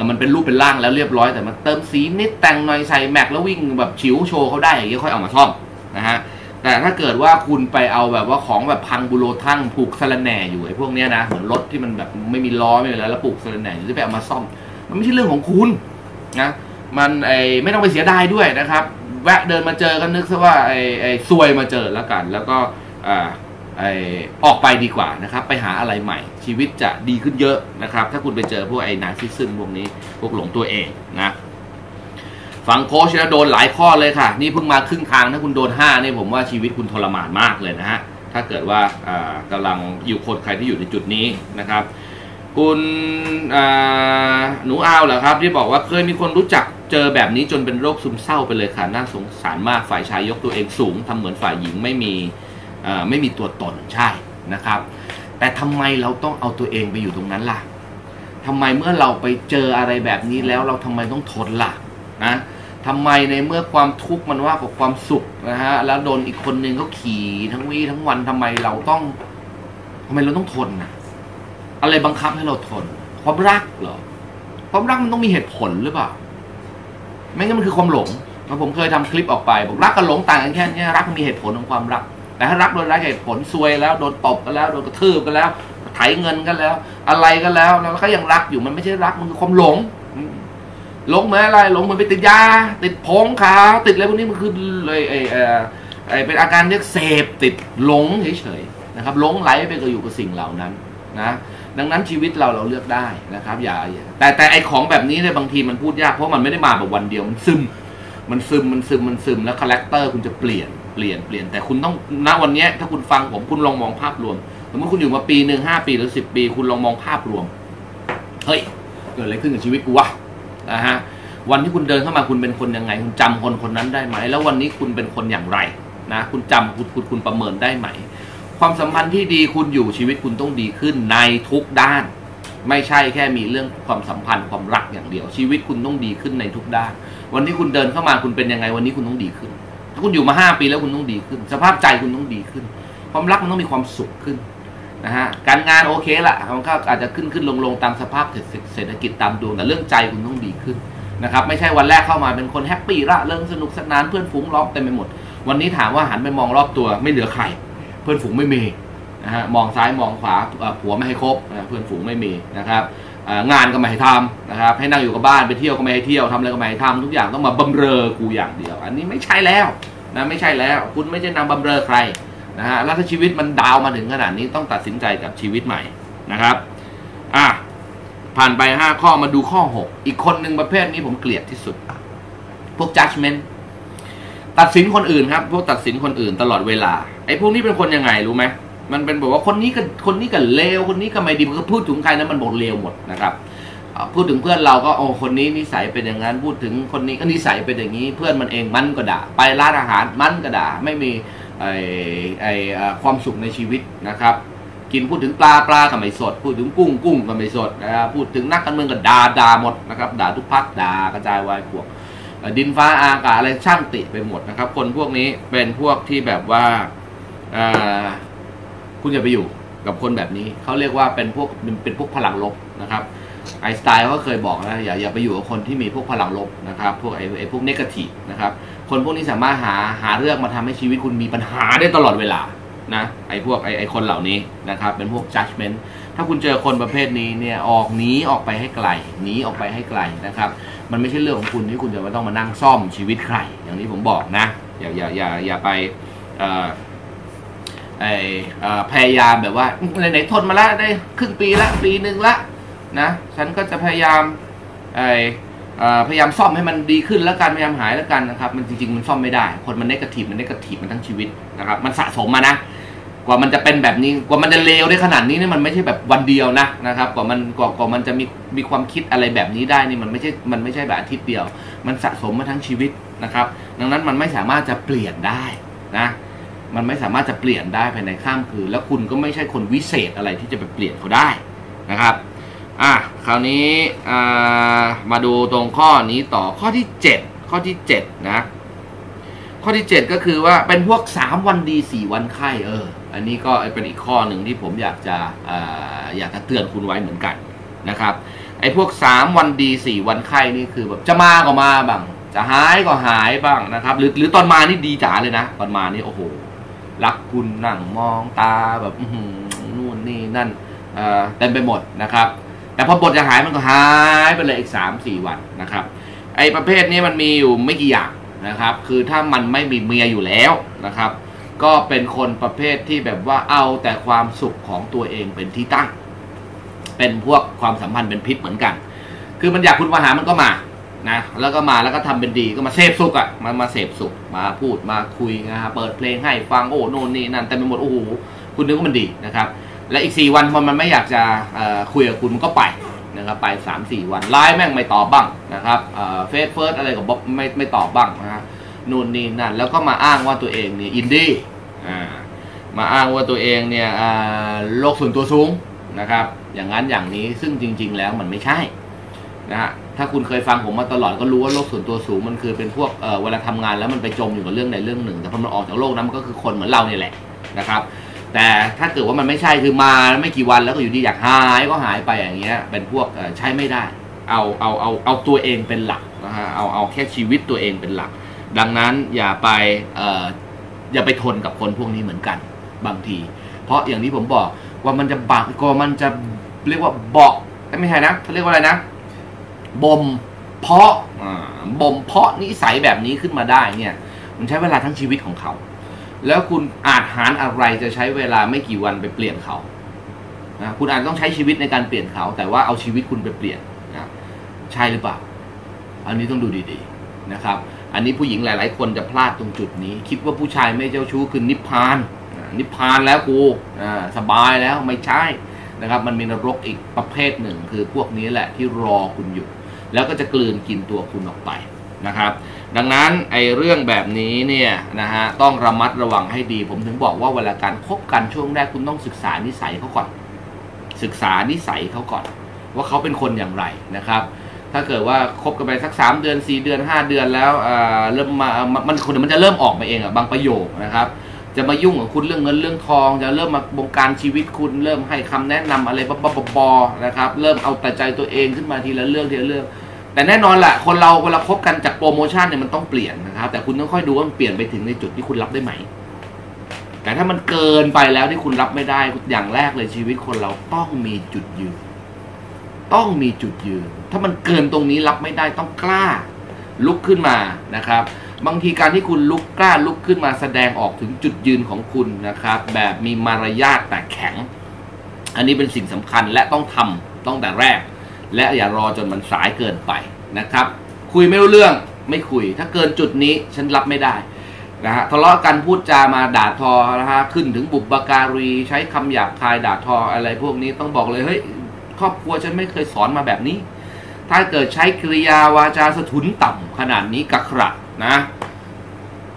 มันเป็นรูปเป็นร่างแล้วเรียบร้อยแต่มันเติมสีนิดแต่งหน่อยใส่แม็กแล้ววิ่งแบบฉิวโชว์เขาได้อย่างนี้ค่อยเอามาซ่อมนะฮะแต่ถ้าเกิดว่าคุณไปเอาแบบว่าของแบบพังบุโรทั่งผูกสลันแหน่อยู่ไอ้พวกเนี้ยนะเหมือนรถที่มันแบบไม่มีล้อไม่มีอะไรแล้วผูกสลันแหน่จะไปเอามาซ่อมมันไม่ใช่เรื่องของคุณนะมันไอ้ไม่ต้องไปเสียดายด้วยนะครับแวะเดินมาเจอกันนึกซะว่าไอ้ไอ้ซวยมาเจอแล้วกันแล้วก็อ่าออกไปดีกว่านะครับไปหาอะไรใหม่ชีวิตจะดีขึ้นเยอะนะครับถ้าคุณไปเจอพวกไอ้นาร์ซิสซึมพวกนี้พวกหลงตัวเองนะฟังโค้ชนะโดนหลายข้อเลยค่ะนี่เพิ่งมาครึ่งทางถ้าคุณโดนห้านี่ผมว่าชีวิตคุณทรมานมากเลยนะฮะถ้าเกิดว่ากำลังอยู่คนใครที่อยู่ในจุดนี้นะครับคุณหนูอ้าวเหรอครับที่บอกว่าเคยมีคนรู้จักเจอแบบนี้จนเป็นโรคซึมเศร้าไปเลยค่ะน่าสงสารมากฝ่ายชายยกตัวเองสูงทำเหมือนฝ่ายหญิงไม่มีไม่มีตัวตนใช่นะครับแต่ทำไมเราต้องเอาตัวเองไปอยู่ตรงนั้นล่ะทำไมเมื่อเราไปเจออะไรแบบนี้แล้วเราทำไมต้องทนล่ะนะทำไมในเมื่อความทุกข์มันว่ากว่าความสุขนะฮะแล้วโดนอีกคนนึงเขาขี่ทั้งวี่ทั้งวันทำไมเราต้องทำไมเราต้องทนนะอะไรบังคับให้เราทนความรักเหรอความรักมันต้องมีเหตุผลหรือเปล่าไม่งั้นมันคือความหลงผมเคยทำคลิปออกไปบอกรักกับหลงต่างกันแค่นี้รักมันมีเหตุผลของความรักแต่ถ้ารักโดนรักเหตุผลซวยแล้วโดนตบกันแล้วโดนกระทืบกันแล้วไถเงินกันแล้วอะไรกันแล้วแล้วก็ยังรักอยู่มันไม่ใช่รักมันคือความหลงหลงเหมือนอะไรหลงเหมือนไปติดยาติดผงขาวติดอะไรพวกนี้มันคือเลยไอเออไอเป็นอาการเรียกเสพติดหลงเฉยๆนะครับหลงไหลไปก็อยู่กับสิ่งเหล่านั้นนะดังนั้นชีวิตเราเราเลือกได้นะครับอย่าแต่แต่ไอของแบบนี้เนี่ยบางทีมันพูดยากเพราะมันไม่ได้มาแบบวันเดียวมันซึม มันซึมมันซึมมันซึมแล้วคาแรคเตอร์คุณจะเปลี่ยนเปลี่ยนเปลี่ยนแต่คุณต้องณวันนี้ถ้าคุณฟังผมคุณลองมองภาพรวมสมมติคุณอยู่มาปีหนึ่งห้าปีหรือสิบปีคุณลองมองภาพรวมเฮ้ยเกิดอะไรขึ้นกับชีวิตกูวะนะฮะวันที่คุณเดินเข้ามาคุณเป็นคนยังไงคุณจำคนคนนั้นได้ไหมแล้ววันนี้คุณเป็นคนอย่างไรนะคุณจำคุณคุณคุณประเมินได้ไหมความสัมพันธ์ที่ดีคุณอยู่ชีวิตคุณต้องดีขึ้นในทุกด้านไม่ใช่แค่มีเรื่องความสัมพันธ์ความรักอย่างเดียวชีวิตคุณต้องดีขึ้นในทุกด้านวันที่คุณเดินเข้ามาคุณเป็นยังไงวันนี้คุณต้องดีขึ้นถ้าคุณอยู่มาห้าปีแล้วคุณต้องดีขึ้นสภาพใจคุณต้องดีขึ้นความรักมันต้องมีความสุขขึ้นนะฮะการงานโอเคละมันก็อาจจะขึ้นขึ้นลงลงตามสภาพเศรษฐกิจตามดวงแต่เรื่องใจคุณต้องดีขึ้นนะครับไม่ใช่วันแรกเข้ามาเป็นคนแฮปปี้ละเริ่มสนุกสนานเพื่อนฝูงล้อมเต็มไปหมดวันนี้ถามว่าหันไปมองรอบตัวไม่เหลือใครเพื่อนฝูงไม่มีนะฮะมองซ้ายมองขวาผัวไม่ให้คบเพื่อนฝูงไม่มีนะครับงานก็ไม่ให้ทำนะครับให้นั่งอยู่กับบ้านไปเที่ยวก็ไม่ให้เที่ยวทำอะไรก็ไม่ให้ทำทุกอย่างต้องมาบำเรอกูอย่างเดียวอันนี้ไม่ใช่แล้วนะไม่ใช่แล้วคุณไม่ใช่นางบำเรอใครนะฮะแล้วถ้าชีวิตมันดาวมาถึงขนาดนี้ต้องตัดสินใจกับชีวิตใหม่นะครับอ่ะผ่านไปห้าข้อมาดูข้อหกอีกคนหนึ่งประเภทนี้ผมเกลียดที่สุดพวก จัดเมนต์ ตัดสินคนอื่นครับพวกตัดสินคนอื่นตลอดเวลาไอ้พวกนี้เป็นคนยังไงรู้ไหมมันเป็นบอกว่าคนนี้ก็คนนี้ก็เลวคนนี้ก็ไม่ดีมันก็พูดถึงใครนะมันบอกเลวหมดนะครับพูดถึงเพื่อนเราก็โอ้คนนี้นิสัยเป็นอย่างนั้นพูดถึงคนนี้ก็นิสัยเป็นอย่างนี้เพื่อนมันเองมันก็ด่าไปร้านอาหารมันก็ด่าไม่มีไอ้ไอ้ความสุขในชีวิตนะครับกินพูดถึงปลาปลาก็ไม่สดพูดถึงกุ้งกุ้งก็ไม่สดนะครับพูดถึงนักการเมืองก็ด่าด่าหมดนะครับด่าทุกพรรคด่ากระจายวายพวกดินฟ้าอากาศอะไรช่างติไปหมดนะครับคนพวกนี้เป็นพวกที่แบบว่าคุณจะไปอยู่กับคนแบบนี้เขาเรียกว่าเป็นพวกเป็นพวกพลังลบนะครับไอน์สไตน์เขาเคยบอกนะอย่าอย่าไปอยู่กับคนที่มีพวกพลังลบนะครับพวกไอไอพวกเนกาทีฟนะครับคนพวกนี้สามารถหาหาเรื่องมาทำให้ชีวิตคุณมีปัญหาได้ตลอดเวลานะไอพวกไอไอคนเหล่านี้นะครับเป็นพวก จัดเมนต์ ถ้าคุณเจอคนประเภทนี้เนี่ยออกหนีออกไปให้ไกลหนีออกไปให้ไกลนะครับมันไม่ใช่เรื่องของคุณที่คุณจะมาต้องมานั่งซ่อมชีวิตใครอย่างนี้ผมบอกนะอย่าอย่าอย่าอย่าไปเอ่อไอ้พยายามแบบว่าไหนๆทนมาละได้ครึ่งปีละปีหนึ่งละนะฉันก็จะพยายามไอ้พยายามซ่อมให้มันดีขึ้นแล้วกันพยายามหายแล้วกันนะครับมันจริงๆมันซ่อมไม่ได้คนมันเนกาทีฟมันเนกาทีฟมันทั้งชีวิตนะครับมันสะสมมานะกว่ามันจะเป็นแบบนี้กว่ามันจะเลวได้ขนาดนี้นี่มันไม่ใช่แบบวันเดียวนะนะครับกว่ามันกว่ากว่ามันจะมีมีความคิดอะไรแบบนี้ได้นี่มันไม่ใช่มันไม่ใช่แบบอาทิตย์เดียวมันสะสมมาทั้งชีวิตนะครับดังนั้นมันไม่สามารถจะเปลี่ยนได้นะมันไม่สามารถจะเปลี่ยนได้ภายในข้ามคืนแล้วคุณก็ไม่ใช่คนวิเศษอะไรที่จะไปเปลี่ยนเขาได้นะครับอ่ะคราวนี้มาดูตรงข้อนี้ต่อข้อที่เจ็ดข้อที่เจ็ดนะข้อที่เจ็ดก็คือว่าเป็นพวกสามวันดีสี่วันไข้เอออันนี้ก็เป็นอีกข้อหนึ่งที่ผมอยากจะ อ, อยากจะเตือนคุณไว้เหมือนกันนะครับไอ้พวกสามวันดีสี่วันไข้นี่คือแบบจะมาก็มาบ้างจะหายก็หายบ้างนะครับหรือหรือตอนมานี่ดีจ๋าเลยนะตอนมานี่โอ้โหรักคุณนั่งมองตาแบบนู่นนี่นั่นเต็มไปหมดนะครับแต่พอบทจะหายมันก็หายไปเลยอีกสามสี่วันนะครับไอ้ประเภทนี้มันมีอยู่ไม่กี่อย่างนะครับคือถ้ามันไม่มีเมียอยู่แล้วนะครับก็เป็นคนประเภทที่แบบว่าเอาแต่ความสุขของตัวเองเป็นที่ตั้งเป็นพวกความสัมพันธ์เป็นพิษเหมือนกันคือมันอยากคุณมาหามันก็มานะแล้วก็มาแล้วก็ทำเป็นดีก็มาเสพสุกอ่ะมันมาเสพสุกมาพูดมาคุยนะฮะเปิดเพลงให้ฟังโอ้โน่นนี่นั่นแต่เป็นหมดโอ้โหคุณนึกว่ามันดีนะครับและอีกสี่วันพอมันไม่อยากจะคุยกับคุณมันก็ไปนะครับไปสามสี่วันไลน์แม่งไม่ตอบบ้างนะครับเฟซเฟิร์สอะไรกับบ๊อบไม่ไม่ตอบบ้างนะฮะโน่นนี่นั่นแล้วก็มาอ้างว่าตัวเองเนี่ยอินดี้อ่ามาอ้างว่าตัวเองเนี่ยโลกส่วนตัวสูงนะครับอย่างนั้นอย่างนี้ซึ่งจริงๆแล้วมันไม่ใช่นะฮะถ้าคุณเคยฟังผมมาตลอดก็รู้ว่าโลกส่วนตัวสูงมันคือเป็นพวก เ, เวลาทำงานแล้วมันไปจมอยู่กับเรื่องใดเรื่องหนึ่งแต่พอมันออกจากโลกนั้นมันก็คือคนเหมือนเราเนี่ยแหละนะครับแต่ถ้าเกิดว่ามันไม่ใช่คือมาไม่กี่วันแล้วก็อยู่ดีอยากหายก็หายไปอย่างเงี้ยเป็นพวกใช้ไม่ได้เอาเอาเอาเอาตัวเองเป็นหลักนะฮะเอาเอาแค่ชีวิตตัวเองเป็นหลักดังนั้นอย่าไปเอ่ออย่าไปทนกับคนพวกนี้เหมือนกันบางทีเพราะอย่างที่ผมบอกว่ามันจะบักก็มันจะเรียกว่าเบาะไม่ใช่นะเรียกว่าอะไรนะบ่มเพาะบ่มเพาะนิสัยแบบนี้ขึ้นมาได้เนี่ยมันใช้เวลาทั้งชีวิตของเขาแล้วคุณอาจหารอะไรจะใช้เวลาไม่กี่วันไปเปลี่ยนเขานะคุณอาจต้องใช้ชีวิตในการเปลี่ยนเขาแต่ว่าเอาชีวิตคุณไปเปลี่ยนนะใช่หรือเปล่าอันนี้ต้องดูดีๆนะครับ อันนี้ผู้หญิงหลายๆคนจะพลาดตรงจุดนี้คิดว่าผู้ชายไม่เจ้าชู้คือนิพพานนิพพานแล้วกูสบายแล้วไม่ใช่นะครับมันมีนรกอีกประเภทหนึ่งคือพวกนี้แหละที่รอคุณอยู่แล้วก็จะกลืนกินตัวคุณออกไปนะครับดังนั้นไอ้เรื่องแบบนี้เนี่ยนะฮะต้องระมัดระวังให้ดีผมถึงบอกว่าเวลาการคบกันช่วงแรกคุณต้องศึกษานิสัยเขาก่อนศึกษานิสัยเขาก่อนว่าเขาเป็นคนอย่างไรนะครับถ้าเกิดว่าคบกันไปสักสามเดือนสี่เดือนห้าเดือนแล้วเริ่มมามันคนมันจะเริ่มออกมาเองอะบางประโยคนะครับจะมายุ่งกับคุณเรื่องเงินเรื่องทองจะเริ่มมาบงการชีวิตคุณเริ่มให้คำแนะนำอะไรบ้าบอนะครับเริ่มเอาแต่ใจตัวเองขึ้นมาทีละเรื่องทีละเรื่องแต่แน่นอนแหละคนเราเวลาคบกันจากโปรโมชั่นเนี่ยมันต้องเปลี่ยนนะครับแต่คุณต้องค่อยดูว่ามันเปลี่ยนไปถึงในจุดที่คุณรับได้ไหมแต่ถ้ามันเกินไปแล้วที่คุณรับไม่ได้อย่างแรกเลยชีวิตคนเราต้องมีจุดยืนต้องมีจุดยืนถ้ามันเกินตรงนี้รับไม่ได้ต้องกล้าลุกขึ้นมานะครับบางทีการที่คุณลุกกล้าลุกขึ้นมาแสดงออกถึงจุดยืนของคุณนะครับแบบมีมารยาทแต่แข็งอันนี้เป็นสิ่งสำคัญและต้องทำตั้งแต่แรกและอย่ารอจนมันสายเกินไปนะครับคุยไม่รู้เรื่องไม่คุยถ้าเกินจุดนี้ฉันรับไม่ได้นะฮะทะเลาะกันพูดจามาด่าทอนะฮะขึ้นถึงบุพการีใช้คำหยาบคายด่าทออะไรพวกนี้ต้องบอกเลยเฮ้ยครอบครัวฉันไม่เคยสอนมาแบบนี้ถ้าเกิดใช้กริยาวาจาสะทุนต่ำขนาดนี้กระขระนะ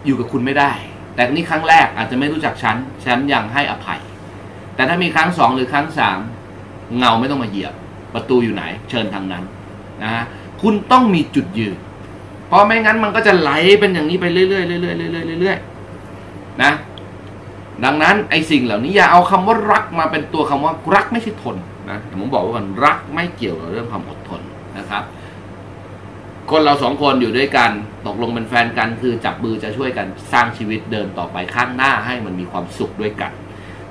อยู่กับคุณไม่ได้แต่นี่ครั้งแรกอาจจะไม่รู้จักฉันฉันยังให้อภัยแต่ถ้ามีครั้งสองหรือครั้งสามเงาไม่ต้องมาเหยียบประตูอยู่ไหนเชิญทางนั้นนะฮะคุณต้องมีจุดยืนเพราะไม่งั้นมันก็จะไหลเป็นอย่างนี้ไปเรื่อยๆเรื่อยๆเรื่อยๆเรื่อยๆนะดังนั้นไอ้สิ่งเหล่านี้อย่าเอาคำว่ารักมาเป็นตัวคำว่ารักไม่ใช่ทนนะผมบอกว่ากันรักไม่เกี่ยวกับเรื่องความอดทนนะครับคนเราสองคนอยู่ด้วยกันตกลงเป็นแฟนกันคือจับมือจะช่วยกันสร้างชีวิตเดินต่อไปข้างหน้าให้มันมีความสุขด้วยกัน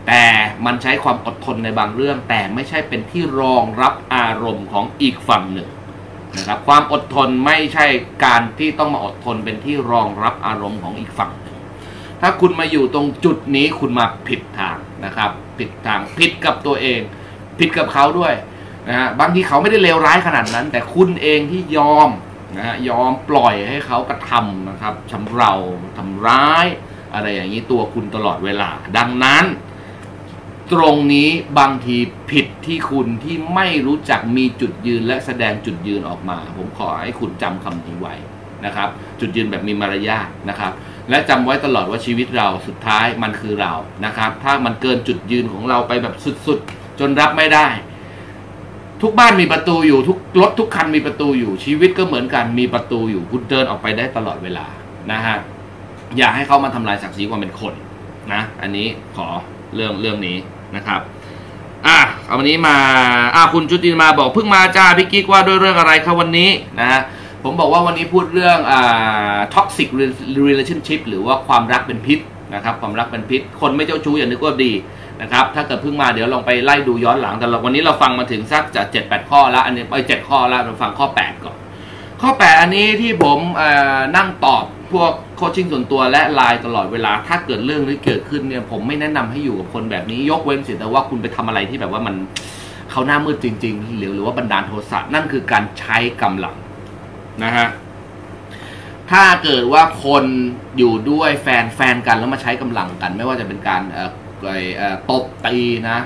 แต่มันใช้ความอดทนในบางเรื่องแต่ไม่ใช่เป็นที่รองรับอารมณ์ของอีกฝั่งหนึ่งนะครับความอดทนไม่ใช่การที่ต้องมาอดทนเป็นที่รองรับอารมณ์ของอีกฝั่งหนึ่งถ้าคุณมาอยู่ตรงจุดนี้คุณมาผิดทางนะครับผิดทางผิดกับตัวเองผิดกับเขาด้วยนะฮะบางทีเขาไม่ได้เลวร้ายขนาดนั้นแต่คุณเองที่ยอมนะฮะยอมปล่อยให้เขากระทำนะครับชำเราทำร้ายอะไรอย่างนี้ตัวคุณตลอดเวลาดังนั้นตรงนี้บางทีผิดที่คุณที่ไม่รู้จักมีจุดยืนและแสดงจุดยืนออกมาผมขอให้คุณจำคำนี้ไว้นะครับจุดยืนแบบมีมารยาทนะครับและจำไว้ตลอดว่าชีวิตเราสุดท้ายมันคือเรานะครับถ้ามันเกินจุดยืนของเราไปแบบสุดๆจนรับไม่ได้ทุกบ้านมีประตูอยู่ทุกรถทุกคันมีประตูอยู่ชีวิตก็เหมือนกันมีประตูอยู่คุณเดินออกไปได้ตลอดเวลานะฮะอย่าให้เขามาทำลายศักดิ์ศรีความเป็นคนนะอันนี้ขอเรื่องเรื่องนี้นะครับอ่ะเอาวันนี้มาอ่ะคุณชุติมาบอกเพิ่งมาจ้าพี่กิ๊กว่าด้วยเรื่องอะไรครับวันนี้นะฮะผมบอกว่าวันนี้พูดเรื่องอ่า toxic relationship หรือว่าความรักเป็นพิษนะครับความรักเป็นพิษคนไม่เจ้าชู้อย่านึกว่าดีนะครับถ้าเกิดเพิ่งมาเดี๋ยวลองไปไล่ดูย้อนหลังแต่วันนี้เราฟังมาถึงสักจะเจ็ดแปดข้อแล้วอันนี้ไปเจ็ดข้อแล้วเราฟังข้อแปดก่อนข้อแปดอันนี้ที่ผมนั่งตอบพวกโคชชิ่งส่วนตัวและไลน์ตลอดเวลาถ้าเกิดเรื่องนี้เกิดขึ้นเนี่ยผมไม่แนะนำให้อยู่กับคนแบบนี้ยกเว้นสิแต่ว่าคุณไปทำอะไรที่แบบว่ามันเขาหน้ามืดจริงๆหรือหรือว่าบันดาลโทสะนั่นคือการใช้กำลังนะฮะถ้าเกิดว่าคนอยู่ด้วยแฟนแฟนกันแล้วมาใช้กำลังกันไม่ว่าจะเป็นการตบตีนะ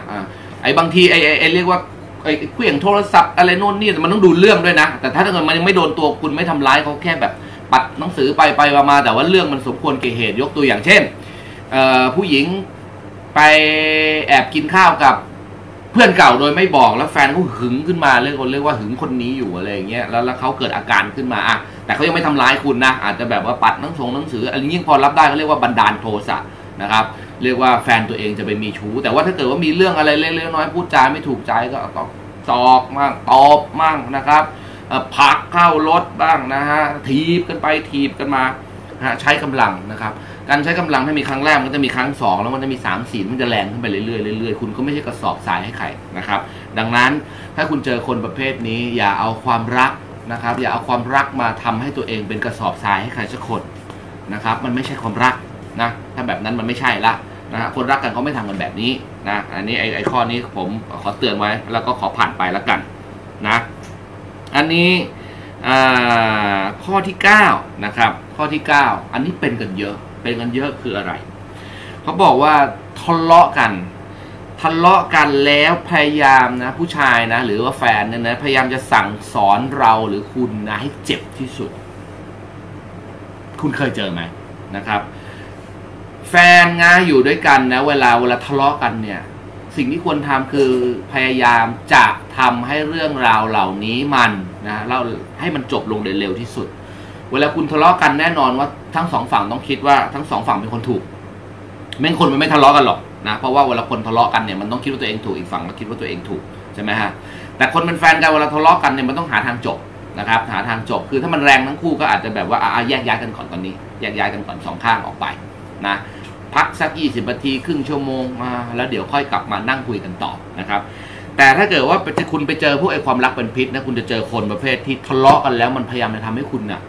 ไอ้บางทีไอ้ไอ้เรียกว่าไอ้เครื่องโทรศัพท์อะไรโน่นนี่มันต้องดูเรื่องด้วยนะแต่ถ้าเกิดมันยังไม่โดนตัวคุณไม่ทำร้ายเขาแค่แบบปัดหนังสือไปไปมาแต่ว่าเรื่องมันสมควรเกิดเหตุยกตัวอย่างเช่นผู้หญิงไปแอบกินข้าวกับเพื่อนเก่าโดยไม่บอกแล้วแฟนเขาหึงขึ้นมาเรื่องคนเรียกว่าหึงคนนี้อยู่อะไรอย่างเงี้ยแล้วแล้วเขาเกิดอาการขึ้นมาอ่ะแต่เขายังไม่ทำร้ายคุณนะอาจจะแบบว่าปัดหนังสือหนังสืออะไรยิ่งพอรับได้เขาเรียกว่าบันดาลโทสะนะครับเรียกว่าแฟนตัวเองจะไปมีชู้แต่ว่าถ้าเกิดว่ามีเรื่องอะไรเล็กๆน้อยพูดจาไม่ถูกใจก็ตอกมั่งตบมั่งนะครับผักเข้ารถบ้างนะฮะถีบกันไปถีบกันมาใช้กำลังนะครับการใช้กำลังถ้ามีครั้งแรกมันจะมีครั้งสองแล้วมันจะมีสาม สี่มันจะแรงขึ้นไปเรื่อยๆเรื่อยๆคุณก็ไม่ใช่กระสอบทรายให้ใครนะครับดังนั้นถ้าคุณเจอคนประเภทนี้อย่าเอาความรักนะครับอย่าเอาความรักมาทำให้ตัวเองเป็นกระสอบทรายให้ใครสักคนนะครับมันไม่ใช่ความรักนะถ้าแบบนั้นมันไม่ใช่ละนะฮะคนรักกันเขาไม่ทำกันแบบนี้นะอันนี้ไอ้ไอ้ข้อนี้ผมขอเตือนไว้แล้วก็ขอผ่านไปแล้วกันนะอันนี้ ข้อที่เก้านะครับข้อที่เก้าอันนี้เป็นกันเยอะเป็นกันเยอะคืออะไรเขาบอกว่าทะเลาะกันทะเลาะกันแล้วพยายามนะผู้ชายนะหรือว่าแฟนเนี่ยนะพยายามจะสั่งสอนเราหรือคุณนะให้เจ็บที่สุดคุณเคยเจอไหมนะครับแฟนงาอยู่ด้วยกันนะเวลาเวลาทะเลาะกันเนี่ยสิ่งที่ควรทำคือพยายามจะทำให้เรื่องราวเหล่านี้มันนะเราให้มันจบลงโดยเร็วที่สุดเวลาคุณทะเลาะกันแน่นอนว่าทั้งสองฝั่งต้องคิดว่าทั้งสองฝั่งเป็นคนถูกไม่คนมันไม่ทะเลาะกันหรอกนะเพราะว่าเวลาคนทะเลาะกันเนี่ยมันต้องคิดว่าตัวเองถูกอีกฝั่งก็คิดว่าตัวเองถูกใช่ไหมฮะแต่คนเป็นแฟนกันเวลาทะเลาะกันเนี่ยมันต้องหาทางจบนะครับหาทางจบคือถ้ามันแรงทั้งคู่ก็อาจจะแบบว่าอ่ะแยกย้ายกันก่อนตอนนี้แยกย้ายกันก่อนสองข้างออกไปนะพักสักยี่สิบนาทีครึ่งชั่วโมงมาแล้วเดี๋ยวค่อยกลับมานั่งคุยกันต่อนะครับแต่ถ้าเกิดว่าคุณไปเจอพวกไอ้ความรักเป็นพิษนะคุณจะเจอคนประเภทที่ทะเลาะกันแล้วมันพยายามจะทำให้คุณน่ะ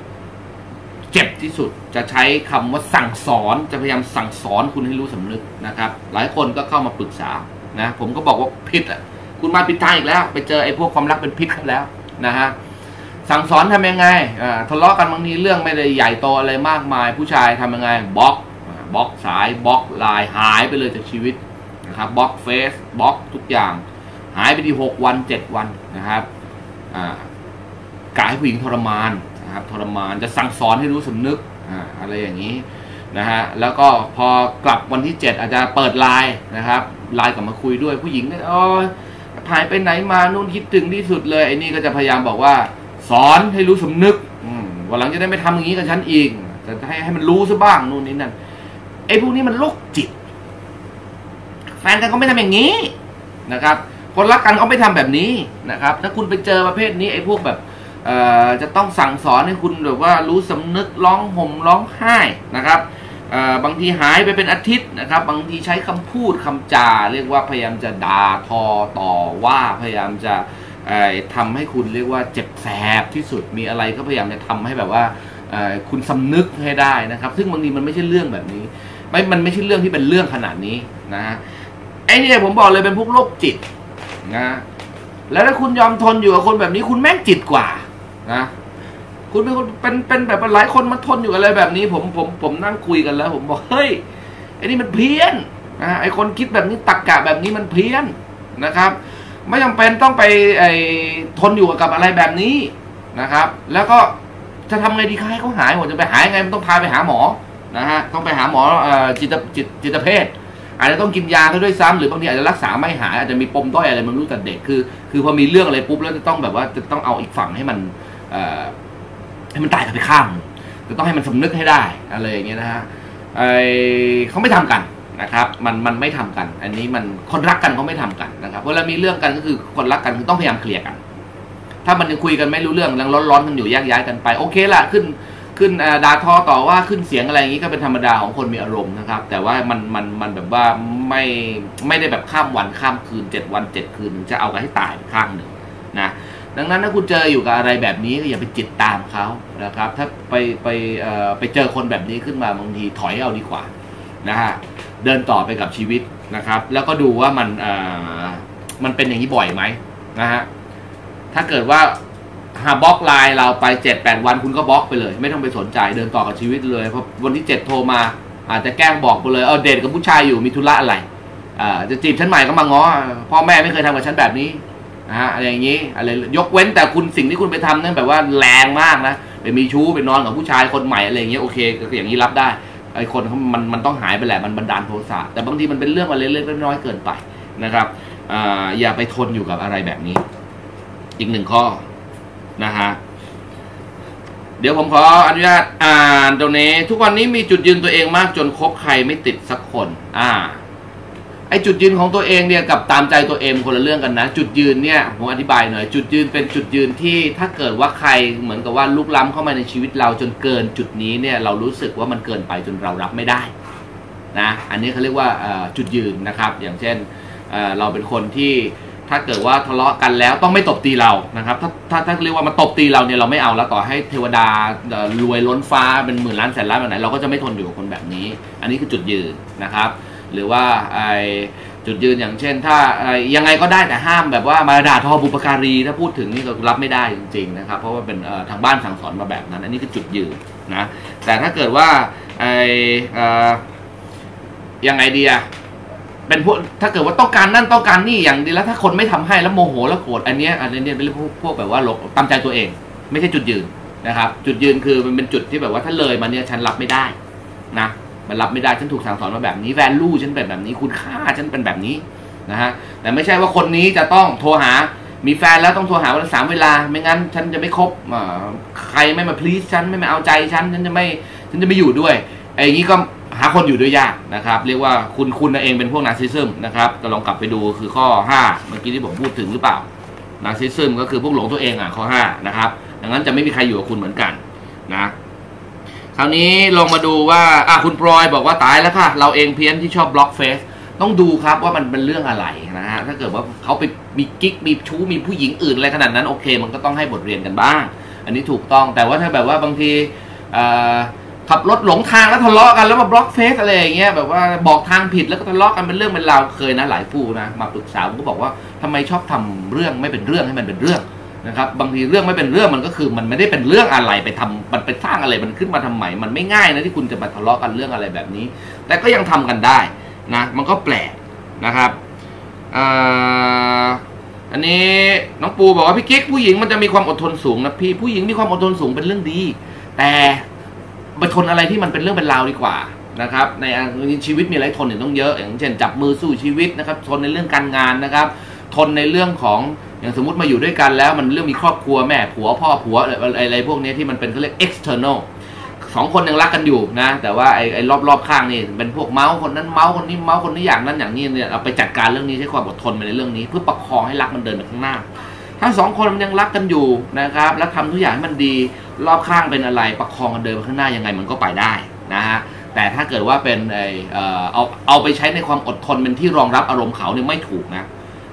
เจ็บที่สุดจะใช้คำว่าสั่งสอนจะพยายามสั่งสอนคุณให้รู้สำนึกนะครับหลายคนก็เข้ามาปรึกษานะผมก็บอกว่าพิษอ่ะคุณมาพิษทางอีกแล้วไปเจอไอ้พวกความรักเป็นพิษกันแล้วนะฮะสั่งสอนทำยังไงอ่าทะเลาะกันบางทีเรื่องไม่ได้ใหญ่โตอะไรมากมายผู้ชายทำยังไงบล็อกบล็อกสายบล็อกไลน์หายไปเลยจากชีวิตนะครับบล็อกเฟซบล็อกทุกอย่างหายไปที่หกวันเจ็ดวันนะครับกายผู้หญิงทรมานนะครับทรมานจะสั่งสอนให้รู้สำนึก อ, อะไรอย่างนี้นะฮะแล้วก็พอกลับวันที่เจ็ดอาจจะเปิดไลน์นะครับไลน์กลับมาคุยด้วยผู้หญิงอ๋อหายไปไหนมานู่นคิดถึงที่สุดเลยไอ้นี่ก็จะพยายามบอกว่าสอนให้รู้สำนึกวันหลังจะได้ไม่ทำอย่างนี้กับฉันอีกจะให้ให้มันรู้ซะบ้างนู่นนี่นั่นไอ้พวกนี้มันโรคจิตแฟนกันก็ไม่ทำอย่างนี้นะครับคนรักกันก็ไม่ทำแบบนี้นะครับถ้าคุณไปเจอประเภทนี้ไอ้พวกแบบเอ่อจะต้องสั่งสอนให้คุณแบบว่ารู้สำนึกร้องห่มร้องไห้นะครับเอ่อบางทีหายไปเป็นอาทิตย์นะครับบางทีใช้คำพูดคำจาเรียกว่าพยายามจะด่าทอต่อว่าพยายามจะเอ่อทำให้คุณเรียกว่าเจ็บแสบที่สุดมีอะไรก็พยายามจะทำให้แบบว่าคุณสำนึกให้ได้นะครับซึ่งบางทีมันไม่ใช่เรื่องแบบนี้ไม่มันไม่ใช่เรื่องที่เป็นเรื่องขนาดนี้นะไอ้นี่ผมบอกเลยเป็นพวกโรคจิตนะแล้วถ้าคุณยอมทนอยู่กับคนแบบนี้คุณแม่งจิตกว่านะคุณเป็นเป็นเป็นแบบหลายคนมาทนอยู่อะไรแบบนี้ผมผมผมนั่งคุยกันแล้วผมบอกเฮ้ยไอ้นี่มันเพี้ยนนะไอ้คนคิดแบบนี้ตรรกะแบบนี้มันเพี้ยนนะครับไม่จำเป็นต้องไปไอ้ทนอยู่กับอะไรแบบนี้นะครับแล้วก็จะทำไงดีคะให้เขาหายหมดจะไปหายไงมันต้องพาไปหาหมอนะฮะต้องไปหาหมอจิตจิตจิตแพทย์อาจจะต้องกินยาเขาด้วยซ้ำหรือบางทีอาจจะรักษาไม่หายอาจจะมีปมด้อยอะไรมันรู้แต่เด็กคือคือพอมีเรื่องอะไรปุ๊บแล้วจะต้องแบบว่าจะต้องเอาอีกฝั่งให้มันให้มันตายกันไปข้างจะต้องให้มันสำนึกให้ได้อะไรอย่างเงี้ยนะฮะไอเขาไม่ทำกันนะครับมันมันไม่ทำกันอันนี้มันคนรักกันเขาไม่ทำกันนะครับเวลามีเรื่องกันก็คือคนรักกันคือต้องพยายามเคลียร์กันถ้ามันยังคุยกันไม่รู้เรื่องยังร้อนๆกันอยู่แยกย้ายกันไปโอเคละขึ้นขึ้นด่าทอต่อว่าขึ้นเสียงอะไรอย่างนี้ก็เป็นธรรมดาของคนมีอารมณ์นะครับแต่ว่ามันมันมันแบบว่าไม่ไม่ได้แบบข้ามวันข้ามคืนเจ็ดวันเจ็ดคืนจะเอากันให้ตายข้างหนึ่งนะดังนั้นถ้าคุณเจออยู่กับอะไรแบบนี้ก็อย่าไปจิตตามเขานะครับถ้าไปไปเอ่อไปเจอคนแบบนี้ขึ้นมาบางทีถอยเอาดีกว่านะฮะเดินต่อไปกับชีวิตนะครับแล้วก็ดูว่ามันเอ่อมันเป็นอย่างนี้บ่อยไหมนะฮะถ้าเกิดว่าหาบล็อกไลน์เราไป เจ็ดถึงแปด วันคุณก็บล็อกไปเลยไม่ต้องไปสนใจเดินต่อกับชีวิตเลยเพราะวันที่เจ็ดโทรมาอาจจะแกล้งบอกไปเลยเออเดทกับผู้ชายอยู่มีธุระอะไรอ่าจะจีบฉันใหม่ก็มาง้อพ่อแม่ไม่เคยทำกับฉันแบบนี้นะฮะอะไรอย่างนี้อะไรยกเว้นแต่คุณสิ่งที่คุณไปทำนั่นแบบว่าแรงมากนะไปมีชู้ไปนอนกับผู้ชายคนใหม่อะไรอย่างเงี้ยโอเคอย่างนี้รับได้ไอ้คนมันมันต้องหายไปแหละมันบันดาลโทสะแต่บางทีมันเป็นเรื่องอะไรเล็กๆน้อยๆเกินไปนะครับอ่าอย่าไปทนอยู่กับอะไรแบบนี้อีกหนึ่งข้อนะฮะเดี๋ยวผมขออนุญาตอ่านตรงนี้ทุกวันนี้มีจุดยืนตัวเองมากจนคบใครไม่ติดสักคนอ่าไอจุดยืนของตัวเองเนี่ยกับตามใจตัวเองคนละเรื่องกันนะจุดยืนเนี่ยผมอธิบายหน่อยจุดยืนเป็นจุดยืนที่ถ้าเกิดว่าใครเหมือนกับว่าลุกล้ำเข้ามาในชีวิตเราจนเกินจุดนี้เนี่ยเรารู้สึกว่ามันเกินไปจนเรารับไม่ได้นะอันนี้เขาเรียกว่าจุดยืนนะครับอย่างเช่นเราเป็นคนที่ถ้าเกิดว่าทะเลาะกันแล้วต้องไม่ตบตีเรานะครับถ้าถ้าถ้าเรียกว่ามาตบตีเราเนี่ยเราไม่เอาแล้วต่อให้เทวดารวยล้นฟ้าเป็นหมื่นล้านแสนล้านแบบไหนเราก็จะไม่ทนอยู่กับคนแบบนี้อันนี้คือจุดยืนนะครับหรือว่าไอ จุดยืนอย่างเช่นถ้ายังไงก็ได้แต่ห้ามแบบว่ามาด่าทอบุปการีถ้าพูดถึงนี่ก็รับไม่ได้จริงๆนะครับเพราะว่าเป็นทางบ้านสั่งสอนมาแบบนั้นอันนี้คือจุดยืนนะแต่ถ้าเกิดว่าไอ้ยังไงดีอะเป็นพวกถ้าเกิดว่าต้องการนั่นต้องการนี่อย่างดีแล้วถ้าคนไม่ทำให้แล้วโมโหแล้วโกรธอันนี้อันนี้เป็นพวกแบบว่าหลบตามใจตัวเองไม่ใช่จุดยืนนะครับจุดยืนคือมันเป็นจุดที่แบบว่าถ้าเลยมาเนี่ยฉันรับไม่ได้นะมันรับไม่ได้ฉันถูกสั่งสอนมาแบบนี้ value ฉันเป็นแบบนี้คุณค่าฉันเป็นแบบนี้นะฮะแต่ไม่ใช่ว่าคนนี้จะต้องโทรหามีแฟนแล้วต้องโทรหาวันละสามเวลาไม่งั้นฉันจะไม่คบใครไม่มา please ฉันไม่มาเอาใจฉันฉันจะไม่ฉันจะไม่อยู่ด้วยไอ้อย่างนี้ก็หาคนอยู่ด้วยยากนะครับเรียกว่าคุณคุณเองเป็นพวกนาร์ซิสซึมนะครับก็ลองกลับไปดูคือข้อห้าเมื่อกี้ที่ผมพูดถึงหรือเปล่านาร์ซิสซึมก็คือพวกหลงตัวเองอ่ะข้อห้านะครับดังนั้นจะไม่มีใครอยู่กับคุณเหมือนกันนะคราวนี้ลองมาดูว่าอ่ะคุณปลอยบอกว่าตายแล้วค่ะเราเองเพี้ยนที่ชอบบล็อกเฟซต้องดูครับว่ามันเป็นเรื่องอะไรนะฮะถ้าเกิดว่าเขาไปมีกิ๊กมีชู้มีผู้หญิงอื่นอะไรขนาดนั้นโอเคมันก็ต้องให้บทเรียนกันบ้างอันนี้ถูกต้องแต่ว่าถ้าแบบว่าบางทีขับรถหลงทางแล้วทะเลาะกันแล้วมาบล็อกเฟซอะไรอย่างเงี้ยแบบว่าบอกทางผิดแล้วก็ทะเลาะกันเป็นเรื่องเป็นราวเคยนะหลายผู้นะมาปรึกษาผมก็บอกว่าทำไมชอบทำเรื่องไม่เป็นเรื่องให้มันเป็นเรื่องนะครับบางทีเรื่องไม่เป็นเรื่องมันก็คือมันไม่ได้เป็นเรื่องอะไรไปทำมันไปสร้างอะไรมันขึ้นมาทำไมมันไม่ง่ายนะที่คุณจะมาทะเลาะกันเรื่องอะไรแบบนี้แต่ก็ยังทำกันได้นะมันก็แปลกนะครับอันนี้น้องปูบอกว่าพี่กิ๊กผู้หญิงมันจะมีความอดทนสูงนะพี่ผู้หญิงมีความอดทนสูงเป็นเรื่องดีแต่ไปทนอะไรที่มันเป็นเรื่องเป็นราวดีกว่านะครับในชีวิตมีอะไรทนอยู่ต้องเยอะอย่างเช่นจับมือสู้ชีวิตนะครับทนในเรื่องการงานนะครับทนในเรื่องของอย่างสมมติมาอยู่ด้วยกันแล้วมันเรื่องมีครอบครัวแม่ผัวพ่อผัวอะไรพวกนี้ที่มันเป็นเขาเรียก external สองคนยังรักกันอยู่นะแต่ว่าไอ้ไอ้รอบๆข้างนี่เป็นพวกเมาส์คนนั้นเมาส์คนนี้เมาส์คนนี้อย่างนั้นอย่างนี้เนี่ยเอาไปจัดการเรื่องนี้ใช้ความอดทนไปในเรื่องนี้เพื่อประคองให้รักมันเดินไปข้างหน้าถ้าสองคนมันยังรักกันอยู่นะครับแล้วทำทุกอย่างให้มันดีรอบข้างเป็นอะไรประคองกันเดินไปข้างหน้ายังไงมันก็ไปได้นะฮะแต่ถ้าเกิดว่าเป็นไอ้เอาเอาไปใช้ในความอดทนเป็นที่รองรับอารมณ์เขาเนี่ยไม่ถูกนะ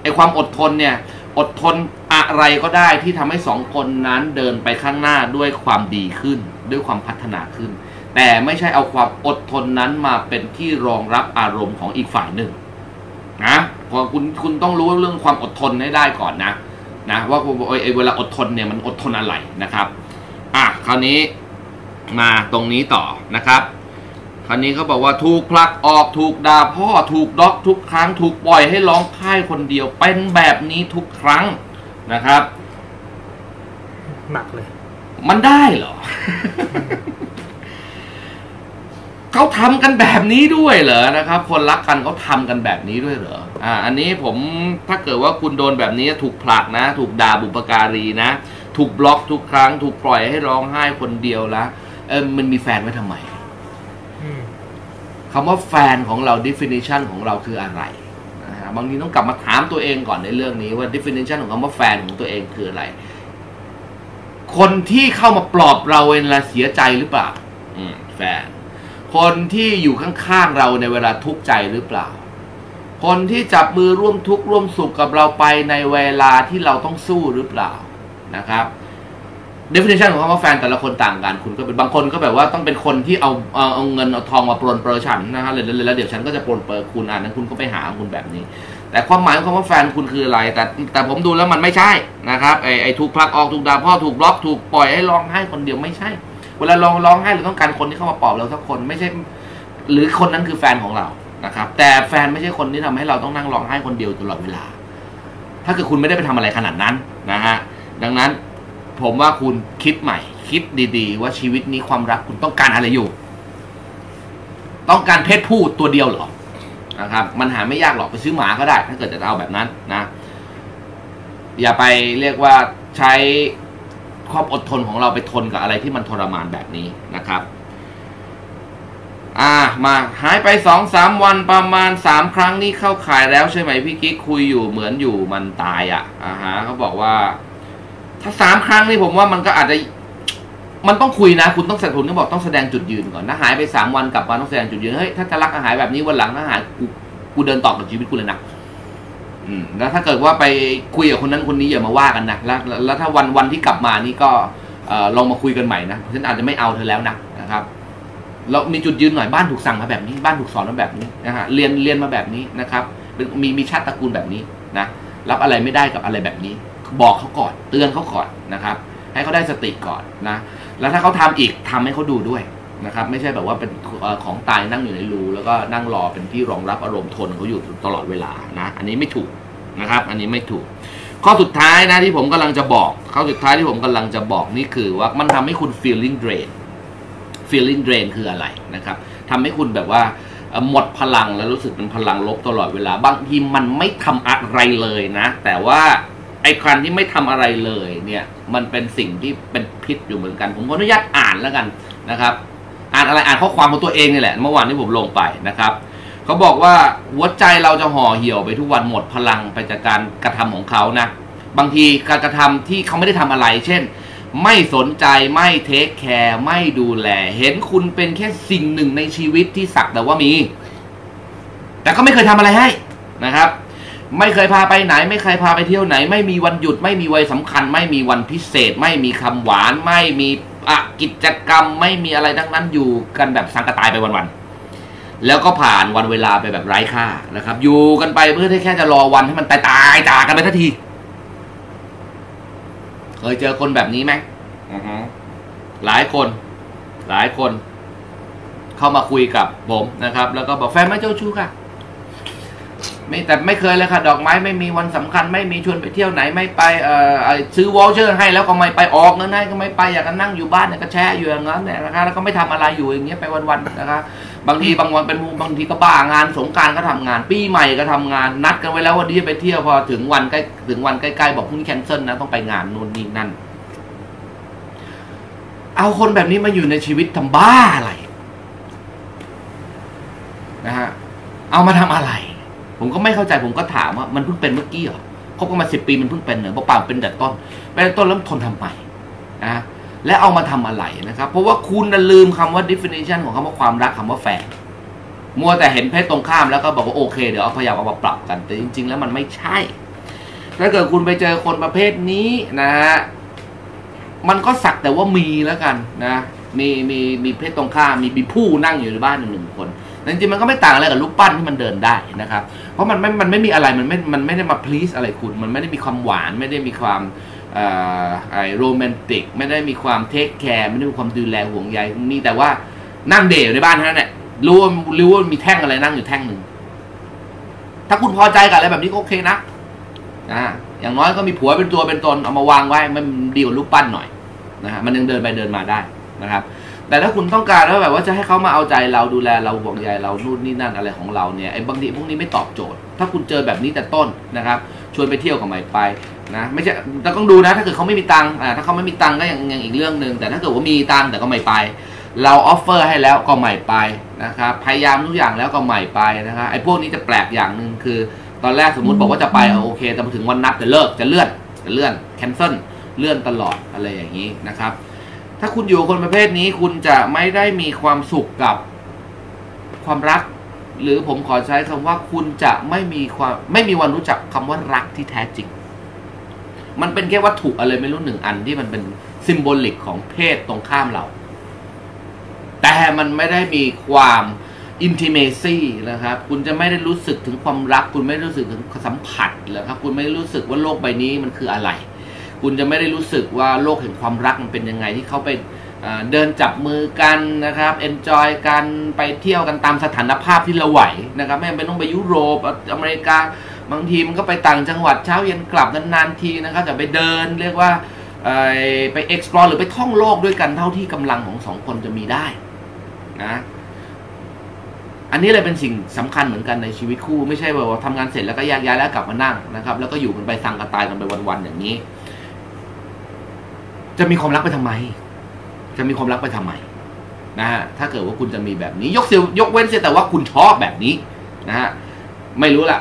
ไอ้ความอดทนเนี่ยอดทนอะไรก็ได้ที่ทำให้สองคนนั้นเดินไปข้างหน้าด้วยความดีขึ้นด้วยความพัฒนาขึ้นแต่ไม่ใช่เอาความอดทนนั้นมาเป็นที่รองรับอารมณ์ของอีกฝ่ายหนึ่งนะพอคุณคุณต้องรู้เรื่องความอดทนให้ได้ก่อนนะนะว่าไอ้เวลาอดทนเนี่ยมันอดทนอะไรนะครับอ่ะคราวนี้มาตรงนี้ต่อนะครับคราวนี้เขาบอกว่าถูกผลักออกถูกด่าพ่อถูกด็อกทุกครั้งถูกปล่อยให้ร้องไห้คนเดียวเป็นแบบนี้ทุกครั้งนะครับหนักเลยมันได้เหรอ เขาทำกันแบบนี้ด้วยเหรอนะครับคนรักกันเขาทำกันแบบนี้ด้วยเหรออ่าอันนี้ผมถ้าเกิดว่าคุณโดนแบบนี้ถูกผลักนะถูกด่าบุปการีนะถูกบล็อกทุกครั้งถูกปล่อยให้ร้องไห้คนเดียวละเออมันมีแฟนไว้ทำไมคำว่าแฟนของเรา definition ของเราคืออะไรนะฮะบางทีต้องกลับมาถามตัวเองก่อนในเรื่องนี้ว่า definition ของคำว่าแฟนของตัวเองคืออะไรคนที่เข้ามาปลอบเราเวลาเสียใจหรือเปล่าอืมแฟนคนที่อยู่ข้างๆเราในเวลาทุกข์ใจหรือเปล่าคนที่จับมือร่วมทุกข์ร่วมสุขกับเราไปในเวลาที่เราต้องสู้หรือเปล่านะครับ definition ของคำว่าแฟนแต่ละคนต่างกันคุณก็เป็นบางคนก็แบบว่าต้องเป็นคนที่เอาเอาเอาเงินเอาทองมาปรนเปรอฉันนะฮะเลยแล้วเดี๋ยวฉันก็จะปรนเปรอคุณอ่ะนั้นคุณก็ไปหาคุณแบบนี้แต่ความหมายของคำว่าแฟนคุณคืออะไรแต่แต่ผมดูแล้วมันไม่ใช่นะครับไอไอถูกผลักออกถูกด่าพ่อถูกบล็อกถูกปล่อยให้ร้องไห้คนเดียวไม่ใช่เวลาร้องร้องไห้เราต้องการคนที่เข้ามาปลอบเราสักคนไม่ใช่หรือคนนั้นคือแฟนของเรานะครับแต่แฟนไม่ใช่คนที่ทำให้เราต้องนั่งร้องไห้คนเดียวตลอดเวลาถ้าเกิดคุณไม่ได้ไปทำอะไรขนาดนั้นนะฮะดังนั้นผมว่าคุณคิดใหม่คิดดีๆว่าชีวิตนี้ความรักคุณต้องการอะไรอยู่ต้องการเพศผู้ตัวเดียวหรอนะครับมันหาไม่ยากหรอกไปซื้อหมาก็ได้ถ้าเกิดจะเอาแบบนั้นนะอย่าไปเรียกว่าใช้ความอดทนของเราไปทนกับอะไรที่มันทรมานแบบนี้นะครับอ่ามาหายไป สองถึงสาม วันประมาณสามครั้งนี่เข้าข่ายแล้วใช่ไหมพี่กิ๊กคุยอยู่เหมือนอยู่มันตายอ่ะอ่าฮะเขาบอกว่าถ้าสามครั้งนี่ผมว่ามันก็อาจจะมันต้องคุยนะคุณต้องแสดงคุณก็บอกต้องแสดงจุดยืนก่อนนะหายไปสามวันกลับมาต้องแสดงจุดยืนเฮ้ยถ้าจะรักอาหารแบบนี้วันหลังอาหารกูกูเดินต่อกับชีวิตกูเลยนะอืมแล้วถ้าเกิดว่าไปคุยกับคนนั้นคนนี้อย่ามาว่ากันนะแล้วแล้วถ้าวันวันที่กลับมานี่ก็เอ่อลองมาคุยกันใหม่นะฉันอาจจะไม่เอาเธอแล้วนะนะครับแล้วมีจุดยืนหน่อยบ้านถูกสั่งมาแบบนี้บ้านถูกสอนมาแบบนี้นะฮะเรียนเรียนมาแบบนี้นะครับ มีมีชาติตระกูลแบบนี้นะรับอะไรไม่ได้กับอะไรแบบนี้บอกเขาก่อนเตือนเขาก่อนนะครับให้เขาได้สติก่อนนะแล้วถ้าเขาทำอีกทำให้เขาดูด้วยนะครับไม่ใช่แบบว่าเป็นของตายนั่งอยู่ในรูแล้วก็นั่งรอเป็นที่รองรับอารมณ์ทนเขาอยู่ตลอดเวลานะอันนี้ไม่ถูกนะครับอันนี้ไม่ถูกข้อสุดท้ายนะที่ผมกำลังจะบอกข้อสุดท้ายที่ผมกำลังจะบอกนี่คือว่ามันทำให้คุณ feeling drain feeling drain คืออะไรนะครับทำให้คุณแบบว่าหมดพลังแล้วรู้สึกเป็นพลังลบตลอดเวลาบางทีมันไม่ทำอะไรเลยนะแต่ว่าไอ้คันที่ไม่ทำอะไรเลยเนี่ยมันเป็นสิ่งที่เป็นพิษอยู่เหมือนกันผมขออนุญาตอ่านแล้วกันนะครับอ่านอะไรอ่านข้อความของตัวเองนี่แหละเมื่อวานที่ผมลงไปนะครับเขาบอกว่าหัวใจเราจะห่อเหี่ยวไปทุกวันหมดพลังไปจากการกระทำของเขานะบางทีการกระทำที่เขาไม่ได้ทำอะไรเช่นไม่สนใจไม่เทคแคร์ไม่ดูแลเห็นคุณเป็นแค่สิ่งหนึ่งในชีวิตที่สักแต่ว่ามีแต่ก็ไม่เคยทำอะไรให้นะครับไม่เคยพาไปไหนไม่เคยพาไปเที่ยวไหนไม่มีวันหยุดไม่มีวัยสำคัญไม่มีวันพิเศษไม่มีคำหวานไม่มีกิจกรรมไม่มีอะไรทั้งนั้นอยู่กันแบบสังกะตายไปวันๆแล้วก็ผ่านวันเวลาไปแบบไร้ค่านะครับอยู่กันไปเพื่อแค่จะรอวันให้มันตายตายจากกันไปทันทีเคยเจอคนแบบนี้ไหมหลายคนหลายคนเข้ามาคุยกับผมนะครับแล้วก็บอกแฟนไม่เจ้าชู้ค่ะไม่แต่ไม่เคยเลยค่ะดอกไม้ไม่มีวันสำคัญไม่มีชวนไปเที่ยวไหนไม่ไปเอ่อซื้อวอลเชอร์ให้แล้วก็ไม่ไปออกเงินให้ก็ไม่ไปอยากนั่งอยู่บ้านเนี่ยก็แช่อยู่อย่างนั้นเนี่ยนะคะแล้วก็ไม่ทำอะไรอยู่อย่างเงี้ยไปวันๆนะคะบางทีบางวันเป็นมูบางทีก็บ้างานสงกรานต์ก็ทำงานปีใหม่ก็ทำงานนัดกันไว้แล้ววันนี้ไปเที่ยวพอถึงวันใกล้ถึงวันใกล้ๆบอกพรุ่งแคนเซิลนะต้องไปงานนู่นนี่นั่นเอาคนแบบนี้มาอยู่ในชีวิตทำบ้าอะไรนะฮะเอามาทำอะไรผมก็ไม่เข้าใจผมก็ถามว่ามันเพิ่งเป็นเมื่อกี้เหรอคบกันมาสิบปีมันเพิ่งเป็นเหรอเปล่าเป็นแต่ต้นเป็นแต่ต้นแล้วทนทำไมนะและเอามาทำอะไรนะครับเพราะว่าคุณลืมคำว่า definition ของคำว่าความรักคำว่าแฟนมัวแต่เห็นเพศตรงข้ามแล้วก็บอกว่าโอเคเดี๋ยวเอาพยายามเอามาปรับกันแต่จริงๆแล้วมันไม่ใช่ถ้าเกิดคุณไปเจอคนประเภทนี้นะฮะมันก็สักแต่ว่ามีแล้วกันนะมีมีมีเพศตรงข้ามมีมีผู้นั่งอยู่ในบ้านหนึ่งคนจริงๆมันก็ไม่ต่างอะไรกับรูปปั้นที่มันเดินได้นะครับเพราะมันไม่มันไม่มีอะไรมันไม่มันไม่ได้มา please อะไรคุณมันไม่ได้มีความหวานไม่ได้มีความโรแมนติกไม่ได้มีความเทคแคร์ไม่ได้มีความดูแลห่วงใยมีแต่ว่านั่งเดี่ยวในบ้านนั่นแหละรู้ว่ารู้ว่ามีแท่งอะไรนั่งอยู่แท่งหนึ่งถ้าคุณพอใจกับอะไรแบบนี้ก็โอเคนะอ่าอย่างน้อยก็มีผัวเป็นตัวเป็นตนเอามาวางไว้มันดีกว่ารูปปั้นหน่อยนะฮะมันยังเดินไปเดินมาได้นะครับแต่ถ้าคุณต้องการแล้วแบบว่าจะให้เขามาเอาใจเราดูแลเราห่วงใยเรานู่นนี่นั่นอะไรของเราเนี่ยไอ้บางทีพวกนี้ไม่ตอบโจทย์ถ้าคุณเจอแบบนี้แต่ต้นนะครับชวนไปเที่ยวกับใหม่ไปนะไม่ใช่เราต้องดูนะถ้าเกิดเขาไม่มีตังค์อ่าถ้าเขาไม่มีตังค์ก็ยังยังอีกเรื่องหนึ่งแต่ถ้าเกิดว่ามีตังค์แต่ก็ไม่ไปเราออฟเฟอร์ให้แล้วก็ไม่ไปนะครับพยายามทุกอย่างแล้วก็ไม่ไปนะครับไอ้พวกนี้จะแปลกอย่างหนึ่งคือตอนแรกสมมุติบอกว่าจะไปโอเคแต่พอถึงวันนัดจะเลิกจะเลื่อนจะเลื่อนแคนเซิลเลื่อนตลอดอะไรอย่างนี้นะครับถ้าคุณอยู่คนประเภทนี้คุณจะไม่ได้มีความสุขกับความรักหรือผมขอใช้คำว่าคุณจะไม่มีความไม่มีวันรู้จักคำว่ารักที่แท้จริงมันเป็นแค่วัตถุอะไรไม่รู้หนึ่งอันที่มันเป็นซิมโบลิกของเพศตรงข้ามเราแต่มันไม่ได้มีความอินทิเมซี่นะครับคุณจะไม่ได้รู้สึกถึงความรักคุณไม่รู้สึกถึงสัมผัสเลยครับคุณไม่รู้สึกว่าโลกใบนี้มันคืออะไรคุณจะไม่ได้รู้สึกว่าโลกแห่งความรักมันเป็นยังไงที่เขาไปเดินจับมือกันนะครับเอนจอยกันไปเที่ยวกันตามสถานภาพที่เราไหวนะครับไม่จำเป็นต้องไปยุโรปอเมริกาบางทีมันก็ไปต่างจังหวัดเช้าเย็นกลับนานๆทีนะครับแต่ไปเดินเรียกว่าไป explore หรือไปท่องโลกด้วยกันเท่าที่กำลังของสองคนจะมีได้นะอันนี้เลยเป็นสิ่งสำคัญเหมือนกันในชีวิตคู่ไม่ใช่แบบว่าทำงานเสร็จแล้วก็แยกย้ายแล้วกลับมานั่งนะครับแล้วก็อยู่กันไปสังกะตายกันไปวันๆอย่างนี้จะมีความรักไปทำไมจะมีความรักไปทำไมนะฮะถ้าเกิดว่าคุณจะมีแบบนี้ยกเสียยกเว้นเสียแต่ว่าคุณชอบแบบนี้นะฮะไม่รู้ละ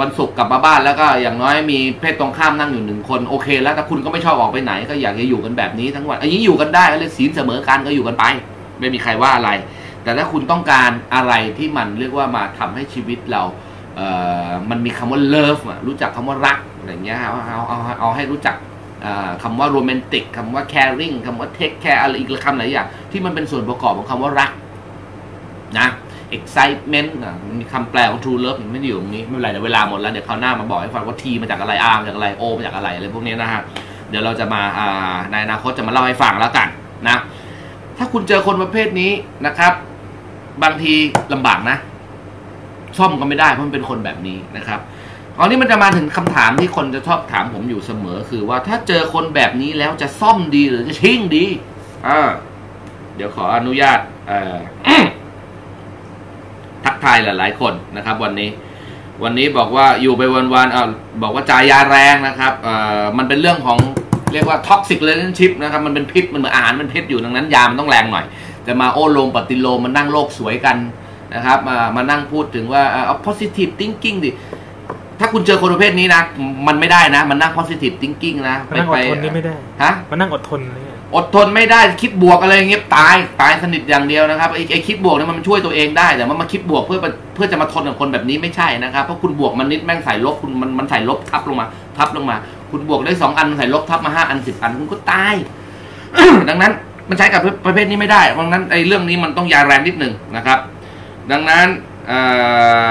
วันศุกร์กลับมาบ้านแล้วก็อย่างน้อยมีเพศตรงข้ามนั่งอยู่หนึ่งคนโอเคแล้วถ้าคุณก็ไม่ชอบออกไปไหนก็อยากจะอยู่กันแบบนี้ทั้งวันอันนี้อยู่กันได้เลยศีลเสมอกันก็อยู่กันไปไม่มีใครว่าอะไรแต่ถ้าคุณต้องการอะไรที่มันเรียกว่ามาทำให้ชีวิตเราเอ่อมันมีคำว่าเลิฟอ่ะรู้จักคำว่ารักอะไรเงี้ยเอาเอาเอาเอาให้รู้จักคำว่าโรแมนติกคำว่าแคริ่งคำว่าเทคแคร์อะไรอีกคำหลายอย่างที่มันเป็นส่วนประกอบของคำว่ารักนะ excitement มีคำแปลของ true love ไม่ได้อยู่ตรงนี้ไม่เป็นไรเดี๋ยวเวลาหมดแล้วเดี๋ยวคราวหน้ามาบอกให้ฟังว่า T มาจากอะไร R มาจากอะไร O มาจากอะไรอะไรพวกนี้นะฮะเดี๋ยวเราจะมาในอนาคตจะมาเล่าให้ฟังแล้วกันนะถ้าคุณเจอคนประเภทนี้นะครับบางทีลำบากนะซ่อมก็ไม่ได้เพราะมันเป็นคนแบบนี้นะครับตอนนี้มันจะมาถึงคำถามที่คนจะชอบถามผมอยู่เสมอคือว่าถ้าเจอคนแบบนี้แล้วจะซ่อมดีหรือจะชิ่งดีอ่าเดี๋ยวขออนุญาตทักทายหลายๆคนนะครับวันนี้วันนี้บอกว่าอยู่ไปวันๆอ่าบอกว่าจ่ายยาแรงนะครับอ่ามันเป็นเรื่องของเรียกว่า toxic relationship นะครับมันเป็นพิษมันเหมือนอาหารมันพิษอยู่ดังนั้นยามันต้องแรงหน่อยจะมาโอโลมปฏิโลมมันนั่งโลกสวยกันนะครับมามานั่งพูดถึงว่าเอา positive thinking ดิถ้าคุณเจอคนประเภทนี้นะมันไม่ได้นะมันนั่ง positive thinking นะไม่ไปไม่ได้ฮะมันนั่งอดทนอดทนไม่ได้คิดบวกอะไรเงี้ยตายตายสนิทอย่างเดียวนะครับไอ้ไอ้คิดบวกเนี่ยมันช่วยตัวเองได้แต่มันมาคิดบวกเพื่อเพื่อจะมาทนกับคนแบบนี้ไม่ใช่นะครับเพราะคุณบวกมันนิดแม่งใส่ลบคุณมันมันใส่ลบทับลงมาทับลงมาคุณบวกได้สองอันมันใส่ลบทับมาห้าอันสิบอันคุณก็ตาย ดังนั้นมันใช้กับประเภทนี้ไม่ได้เพราะนั้นไอ้เรื่องนี้มันต้องยาแรงนิดหนึ่งนะครับดังนั้นอ่า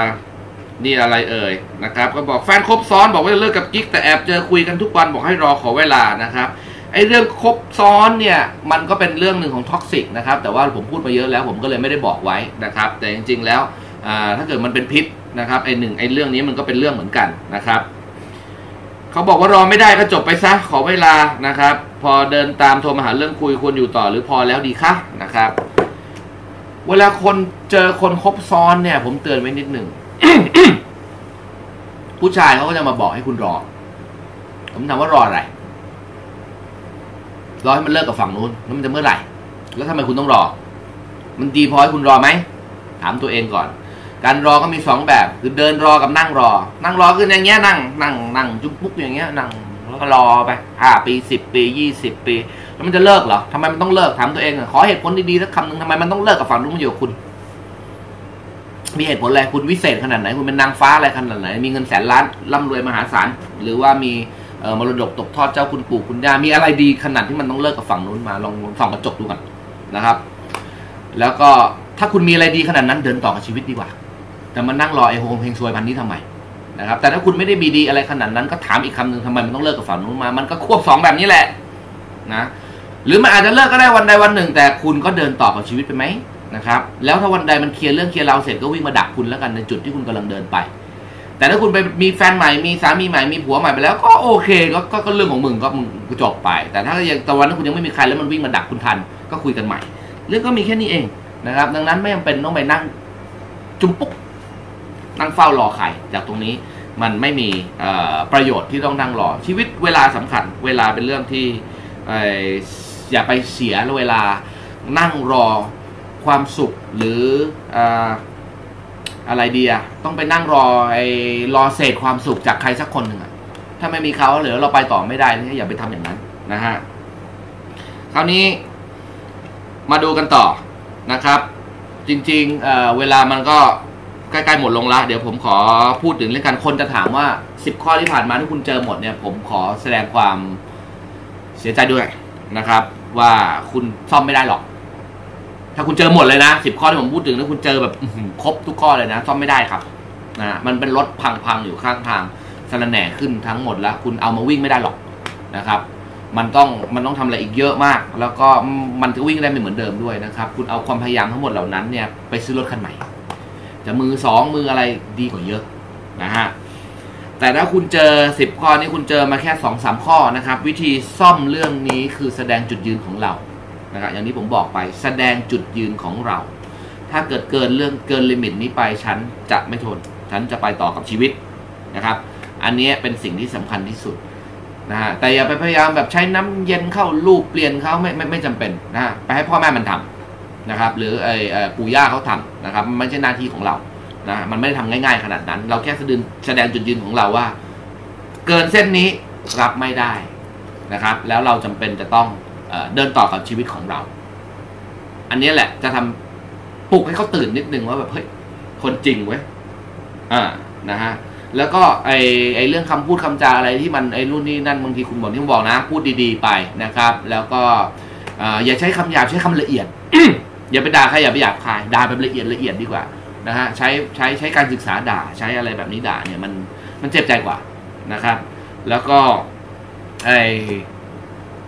นี่อะไรเอ่ยนะครับก็บอกแฟนคบซ้อนบอกว่าเลิกกับกิ๊กแต่แอบเจอคุยกันทุกวันบอกให้รอขอเวลานะครับไอ้เรื่องคบซ้อนเนี่ยมันก็เป็นเรื่องหนึ่งของท็อกซิกนะครับแต่ว่าผมพูดมาเยอะแล้วผมก็เลยไม่ได้บอกไว้นะครับแต่จริงๆแล้วถ้าเกิดมันเป็นพิษนะครับไอ้หนึ่งไอ้เรื่องนี้มันก็เป็นเรื่องเหมือนกันนะครับเขาบอกว่ารอไม่ได้ก็จบไปซะขอเวลานะครับพอเดินตามโทรมาหาเรื่องคุยควรอยู่ต่อหรือพอแล้วดีคะนะครับเวลาคนเจอคนคบซ้อนเนี่ยผมเตือนไว้นิดหนึ่ง ผู้ชายเขาก็จะมาบอกให้คุณรอผมถามว่ารออะไรรอให้มันเลิกกับฝั่งนู้นแล้วมันจะเมื่อไหร่แล้วทำไมคุณต้องรอมันดีพอให้คุณรอไหมถามตัวเองก่อนการรอก็มีสองแบบคือเดินรอกับนั่งรอนั่งรอคืออย่างเงี้ยนั่งนั่งนั่งจุ๊บปุ๊กอย่างเงี้ยนั่งแล้วก็รอไปห้าปีสิบปียี่สิบปีแล้วมันจะเลิกเหรอทำไมมันต้องเลิกถามตัวเองขอเหตุผลดีๆสักคำหนึ่งทำไมมันต้องเลิกกับฝั่งนู้นมาอยู่กับคุณมีเหตุผลอะไรคุณวิเศษขนาดไหนคุณเป็นนางฟ้าอะไรขนาดไหนมีเงินแสนล้านร่ำรวยมหาศาลหรือว่ามีมรดกตกทอดเจ้าคุณปู่คุณย่ามีอะไรดีขนาดที่มันต้องเลิกกับฝั่งนู้นมาลองส่องกระจกดูกันนะครับแล้วก็ถ้าคุณมีอะไรดีขนาดนั้นเดินต่อกับชีวิตดีกว่าแต่มันนั่งรอไอ้โฮมเพลงซวยพันนี้ทำไมนะครับแต่ถ้าคุณไม่ได้มีดีอะไรขนาดนั้นก็ถามอีกคำหนึ่งทำไมมันต้องเลิกกับฝั่งนู้นมามันก็ควบสองแบบนี้แหละนะหรือมันอาจจะเลิกก็ได้วันใดวันหนึ่งแต่คุณก็เดินต่อกับชีวิตไปไหมนะครับแล้วถ้าวันใดมันเคลียร์เรื่องเคลียร์เราเสร็จก็วิ่งมาดักคุณแล้วกันในจุดที่คุณกำลังเดินไปแต่ถ้าคุณไปมีแฟนใหม่มีสามีใหม่มีผัวใหม่ไปแล้วก็โอเคก็ก็เรื่องของมึงก็มึงจบไปแต่ถ้าอย่างตะวันนั้นคุณยังไม่มีใครแล้วมันวิ่งมาดักคุณทันก็คุยกันใหม่เรื่องก็มีแค่นี้เองนะครับดังนั้นไม่จำเป็นต้องไปนั่งจุ่มปุ๊กนั่งเฝ้ารอใครจากตรงนี้มันไม่มีประโยชน์ที่ต้องนั่งรอชีวิตเวลาสำคัญเวลาเป็นเรื่องที่อย่าไปเสียเวลานั่งรอความสุขหรืออะไรดีอะต้องไปนั่งรอไอ้รอเศษความสุขจากใครสักคนหนึ่งอะถ้าไม่มีเขาหรือเราไปต่อไม่ได้อย่าไปทำอย่างนั้นนะฮะคราวนี้มาดูกันต่อนะครับจริงๆ เ, เวลามันก็ใกล้ๆหมดลงละเดี๋ยวผมขอพูดถึงเรื่องการคนจะถามว่าสิบข้อที่ผ่านมาที่คุณเจอหมดเนี่ยผมขอแสดงความเสียใจด้วยนะครับว่าคุณซ่อมไม่ได้หรอกถ้าคุณเจอหมดเลยนะสิบข้อที่ผมพูดถึงแล้วคุณเจอแบบครบทุกข้อเลยนะซ่อมไม่ได้ครับนะมันเป็นรถพังๆอยู่ข้างทางสารแหน่ขึ้นทั้งหมดแล้วคุณเอามาวิ่งไม่ได้หรอกนะครับมันต้องมันต้องทำอะไรอีกเยอะมากแล้วก็มันจะวิ่งได้ไม่เหมือนเดิมด้วยนะครับคุณเอาความพยายามทั้งหมดเหล่านั้นเนี่ยไปซื้อรถคันใหม่จะมือสองมืออะไรดีกว่าเยอะนะฮะแต่ถ้าคุณเจอสิบข้อนี้คุณเจอมาแค่ สองถึงสาม ข้อนะครับวิธีซ่อมเรื่องนี้คือแสดงจุดยืนของเรานะครับอย่างนี้ผมบอกไปแสดงจุดยืนของเราถ้าเกิดเกินเรื่องเกินลิมิตนี้ไปฉันจะไม่ทนฉันจะไปต่อกับชีวิตนะครับอันนี้เป็นสิ่งที่สำคัญที่สุดนะฮะแต่อย่าไปพยายามแบบใช้น้ำเย็นเข้าลูกเปลี่ยนเขาไม่ไม่ไม่จำเป็นนะฮะไปให้พ่อแม่มันทำนะครับหรือไอ้ปู่ย่าเขาทำนะครับไม่ใช่หน้าที่ของเรานะมันไม่ได้ทำง่ายๆขนาดนั้นเราแค่แสดงจุดยืนของเราว่าเกินเส้นนี้รับไม่ได้นะครับแล้วเราจำเป็นจะต้องเดินต่อกับชีวิตของเราอันนี้แหละจะทำปลุกให้เขาตื่นนิดนึงว่าแบบเฮ้ยคนจริงเว้ยอ่านะฮะแล้วก็ไอไอเรื่องคำพูดคำจาอะไรที่มันไอรุ่นนี้นั่นบางทีคุณบอกที่ผมบอกนะพูดดีๆไปนะครับแล้วก็อย่าใช้คำหยาบใช้คำละเอียด อย่าไปด่าใครอย่าไปหยาบคายด่าแบบละเอียดละเอียดดีกว่า นะฮะใช้ใช้ใช้การศึกษาด่าใช้อะไรแบบนี้ด่าเนี่ยมันมันเจ็บใจกว่านะครับแล้วก็ไอ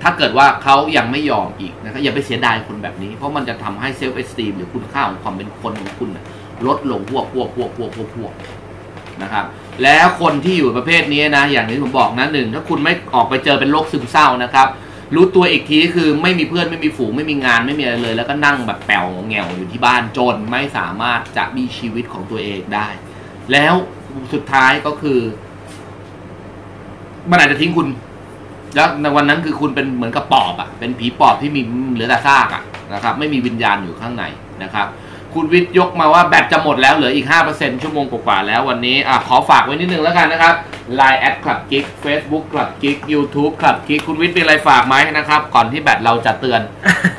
ถ้าเกิดว่าเขายังไม่ยอมอีกนะครับอย่าไปเสียดายคนแบบนี้เพราะมันจะทำให้เซลฟ์เอสตีมหรือคุณค่าของความเป็นคนของคุณนะลดลงพวกพวกพวกพวกพวกพวกนะครับแล้วคนที่อยู่ประเภทนี้นะอย่างที่ผมบอกนะหนึ่งถ้าคุณไม่ออกไปเจอเป็นโรคซึมเศร้านะครับรู้ตัวอีกทีคือไม่มีเพื่อนไม่มีฝูงไม่มีงานไม่มีอะไรเลยแล้วก็นั่งแบบแป๋วแงวอยู่ที่บ้านจนไม่สามารถจะมีชีวิตของตัวเองได้แล้วสุดท้ายก็คือมันอาจจะทิ้งคุณแล้วในวันนั้นคือคุณเป็นเหมือนกับปอบอ่ะเป็นผีปอบที่มีเหลือแต่ซากอ่ะนะครับไม่มีวิญญาณอยู่ข้างในนะครับคุณวิทย์ยกมาว่าแบตจะหมดแล้วเหลืออีก ห้าเปอร์เซ็นต์ ชั่วโมงกว่าๆแล้ววันนี้อ่ะขอฝากไว้นิดนึงแล้วกันนะครับ ไลน์ แอด Club Geek Facebook Club Geek YouTube Club Geek คุณวิทย์มีอะไรฝากไหมนะครับก่อนที่แบตเราจะเตือน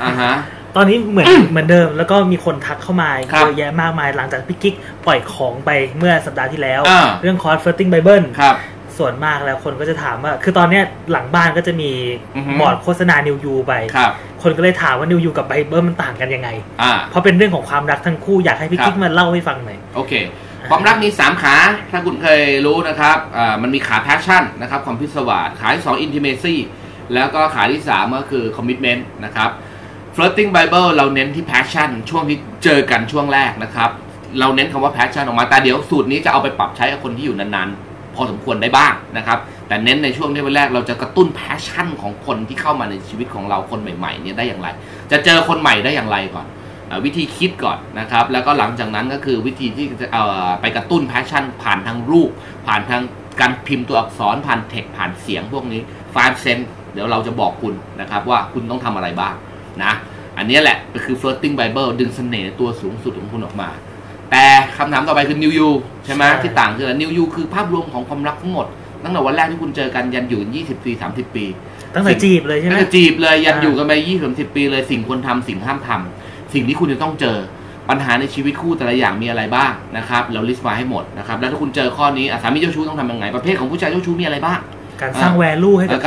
อ่าฮะตอนนี้เหมือน เหมือนเดิมแล้วก็มีคนทักเข้ามาเยอะแยะมากมายหลังจากพี่กิ๊กปล่อยของไปเมื่อสัปดาห์ที่แล้วเรื่อง Converting Bible ครับส่วนมากแล้วคนก็จะถามว่าคือตอนเนี้ยหลังบ้านก็จะมีบอร์ดโฆษณานิวยูไป ค, คนก็เลยถามว่านิวยูกับไบเบิลมันต่างกันยังไงเพราะเป็นเรื่องของความรักทั้งคู่อยากให้พี่กิ๊กมาเล่าให้ฟังหน่อยโอเคความรักมีสามขาถ้าคุณเคยรู้นะครับมันมีขาแพชชั่นนะครับความพิศวาสขาที่สองอินทิเมซี่แล้วก็ขาที่สามก็คือคอมมิชเมนต์นะครับเฟลิร์ตติ้งไบเบิลเราเน้นที่แพชชั่นช่วงที่เจอกันช่วงแรกนะครับเราเน้นคำว่าแพชชั่นออกมาแต่เดี๋ยวสูตรนี้จะเอาไปปรับใช้กับคนที่อยู่นานๆพอสมควรได้บ้างนะครับแต่เน้นในช่วงที่วันแรกเราจะกระตุ้นแพชชั่นของคนที่เข้ามาในชีวิตของเราคนใหม่ๆเนี่ยได้อย่างไรจะเจอคนใหม่ได้อย่างไรก่อนวิธีคิดก่อนนะครับแล้วก็หลังจากนั้นก็คือวิธีที่จะไปกระตุ้นแพชชั่นผ่านทางรูปผ่านทางการพิมพ์ตัวอักษรผ่านเทคผ่านเสียงพวกนี้ไฟว์ cent เดี๋ยวเราจะบอกคุณนะครับว่าคุณต้องทำอะไรบ้างนะอันนี้แหละก็คือ flirting bible ดึงเสน่ห์ตัวสูงสุดของคุณออกมาแต่คำถามต่อไปคือนิวยูใช่ไหมที่ต่างคือนิวยูคือภาพรวมของความรักทั้งหมดตั้งแต่วันแรกที่คุณเจอกันยันอยู่ยี่สิบปีสามสิบปีตั้งแต่จีบเลยใช่ไหมตั้งแต่จีบเลยยันอยู่กันไปยี่สิบสามสิบปีเลยสิ่งควรทำสิ่งห้ามทำสิ่งที่คุณจะต้องเจอปัญหาในชีวิตคู่แต่ละอย่างมีอะไรบ้างนะครับเราลิสต์มาให้หมดนะครับแล้วถ้าคุณเจอข้อนี้สามีเจ้าชู้ต้องทำยังไงประเภทของผู้ชายเจ้าชู้มีอะไรบ้างการสร้างแวลูให้กับ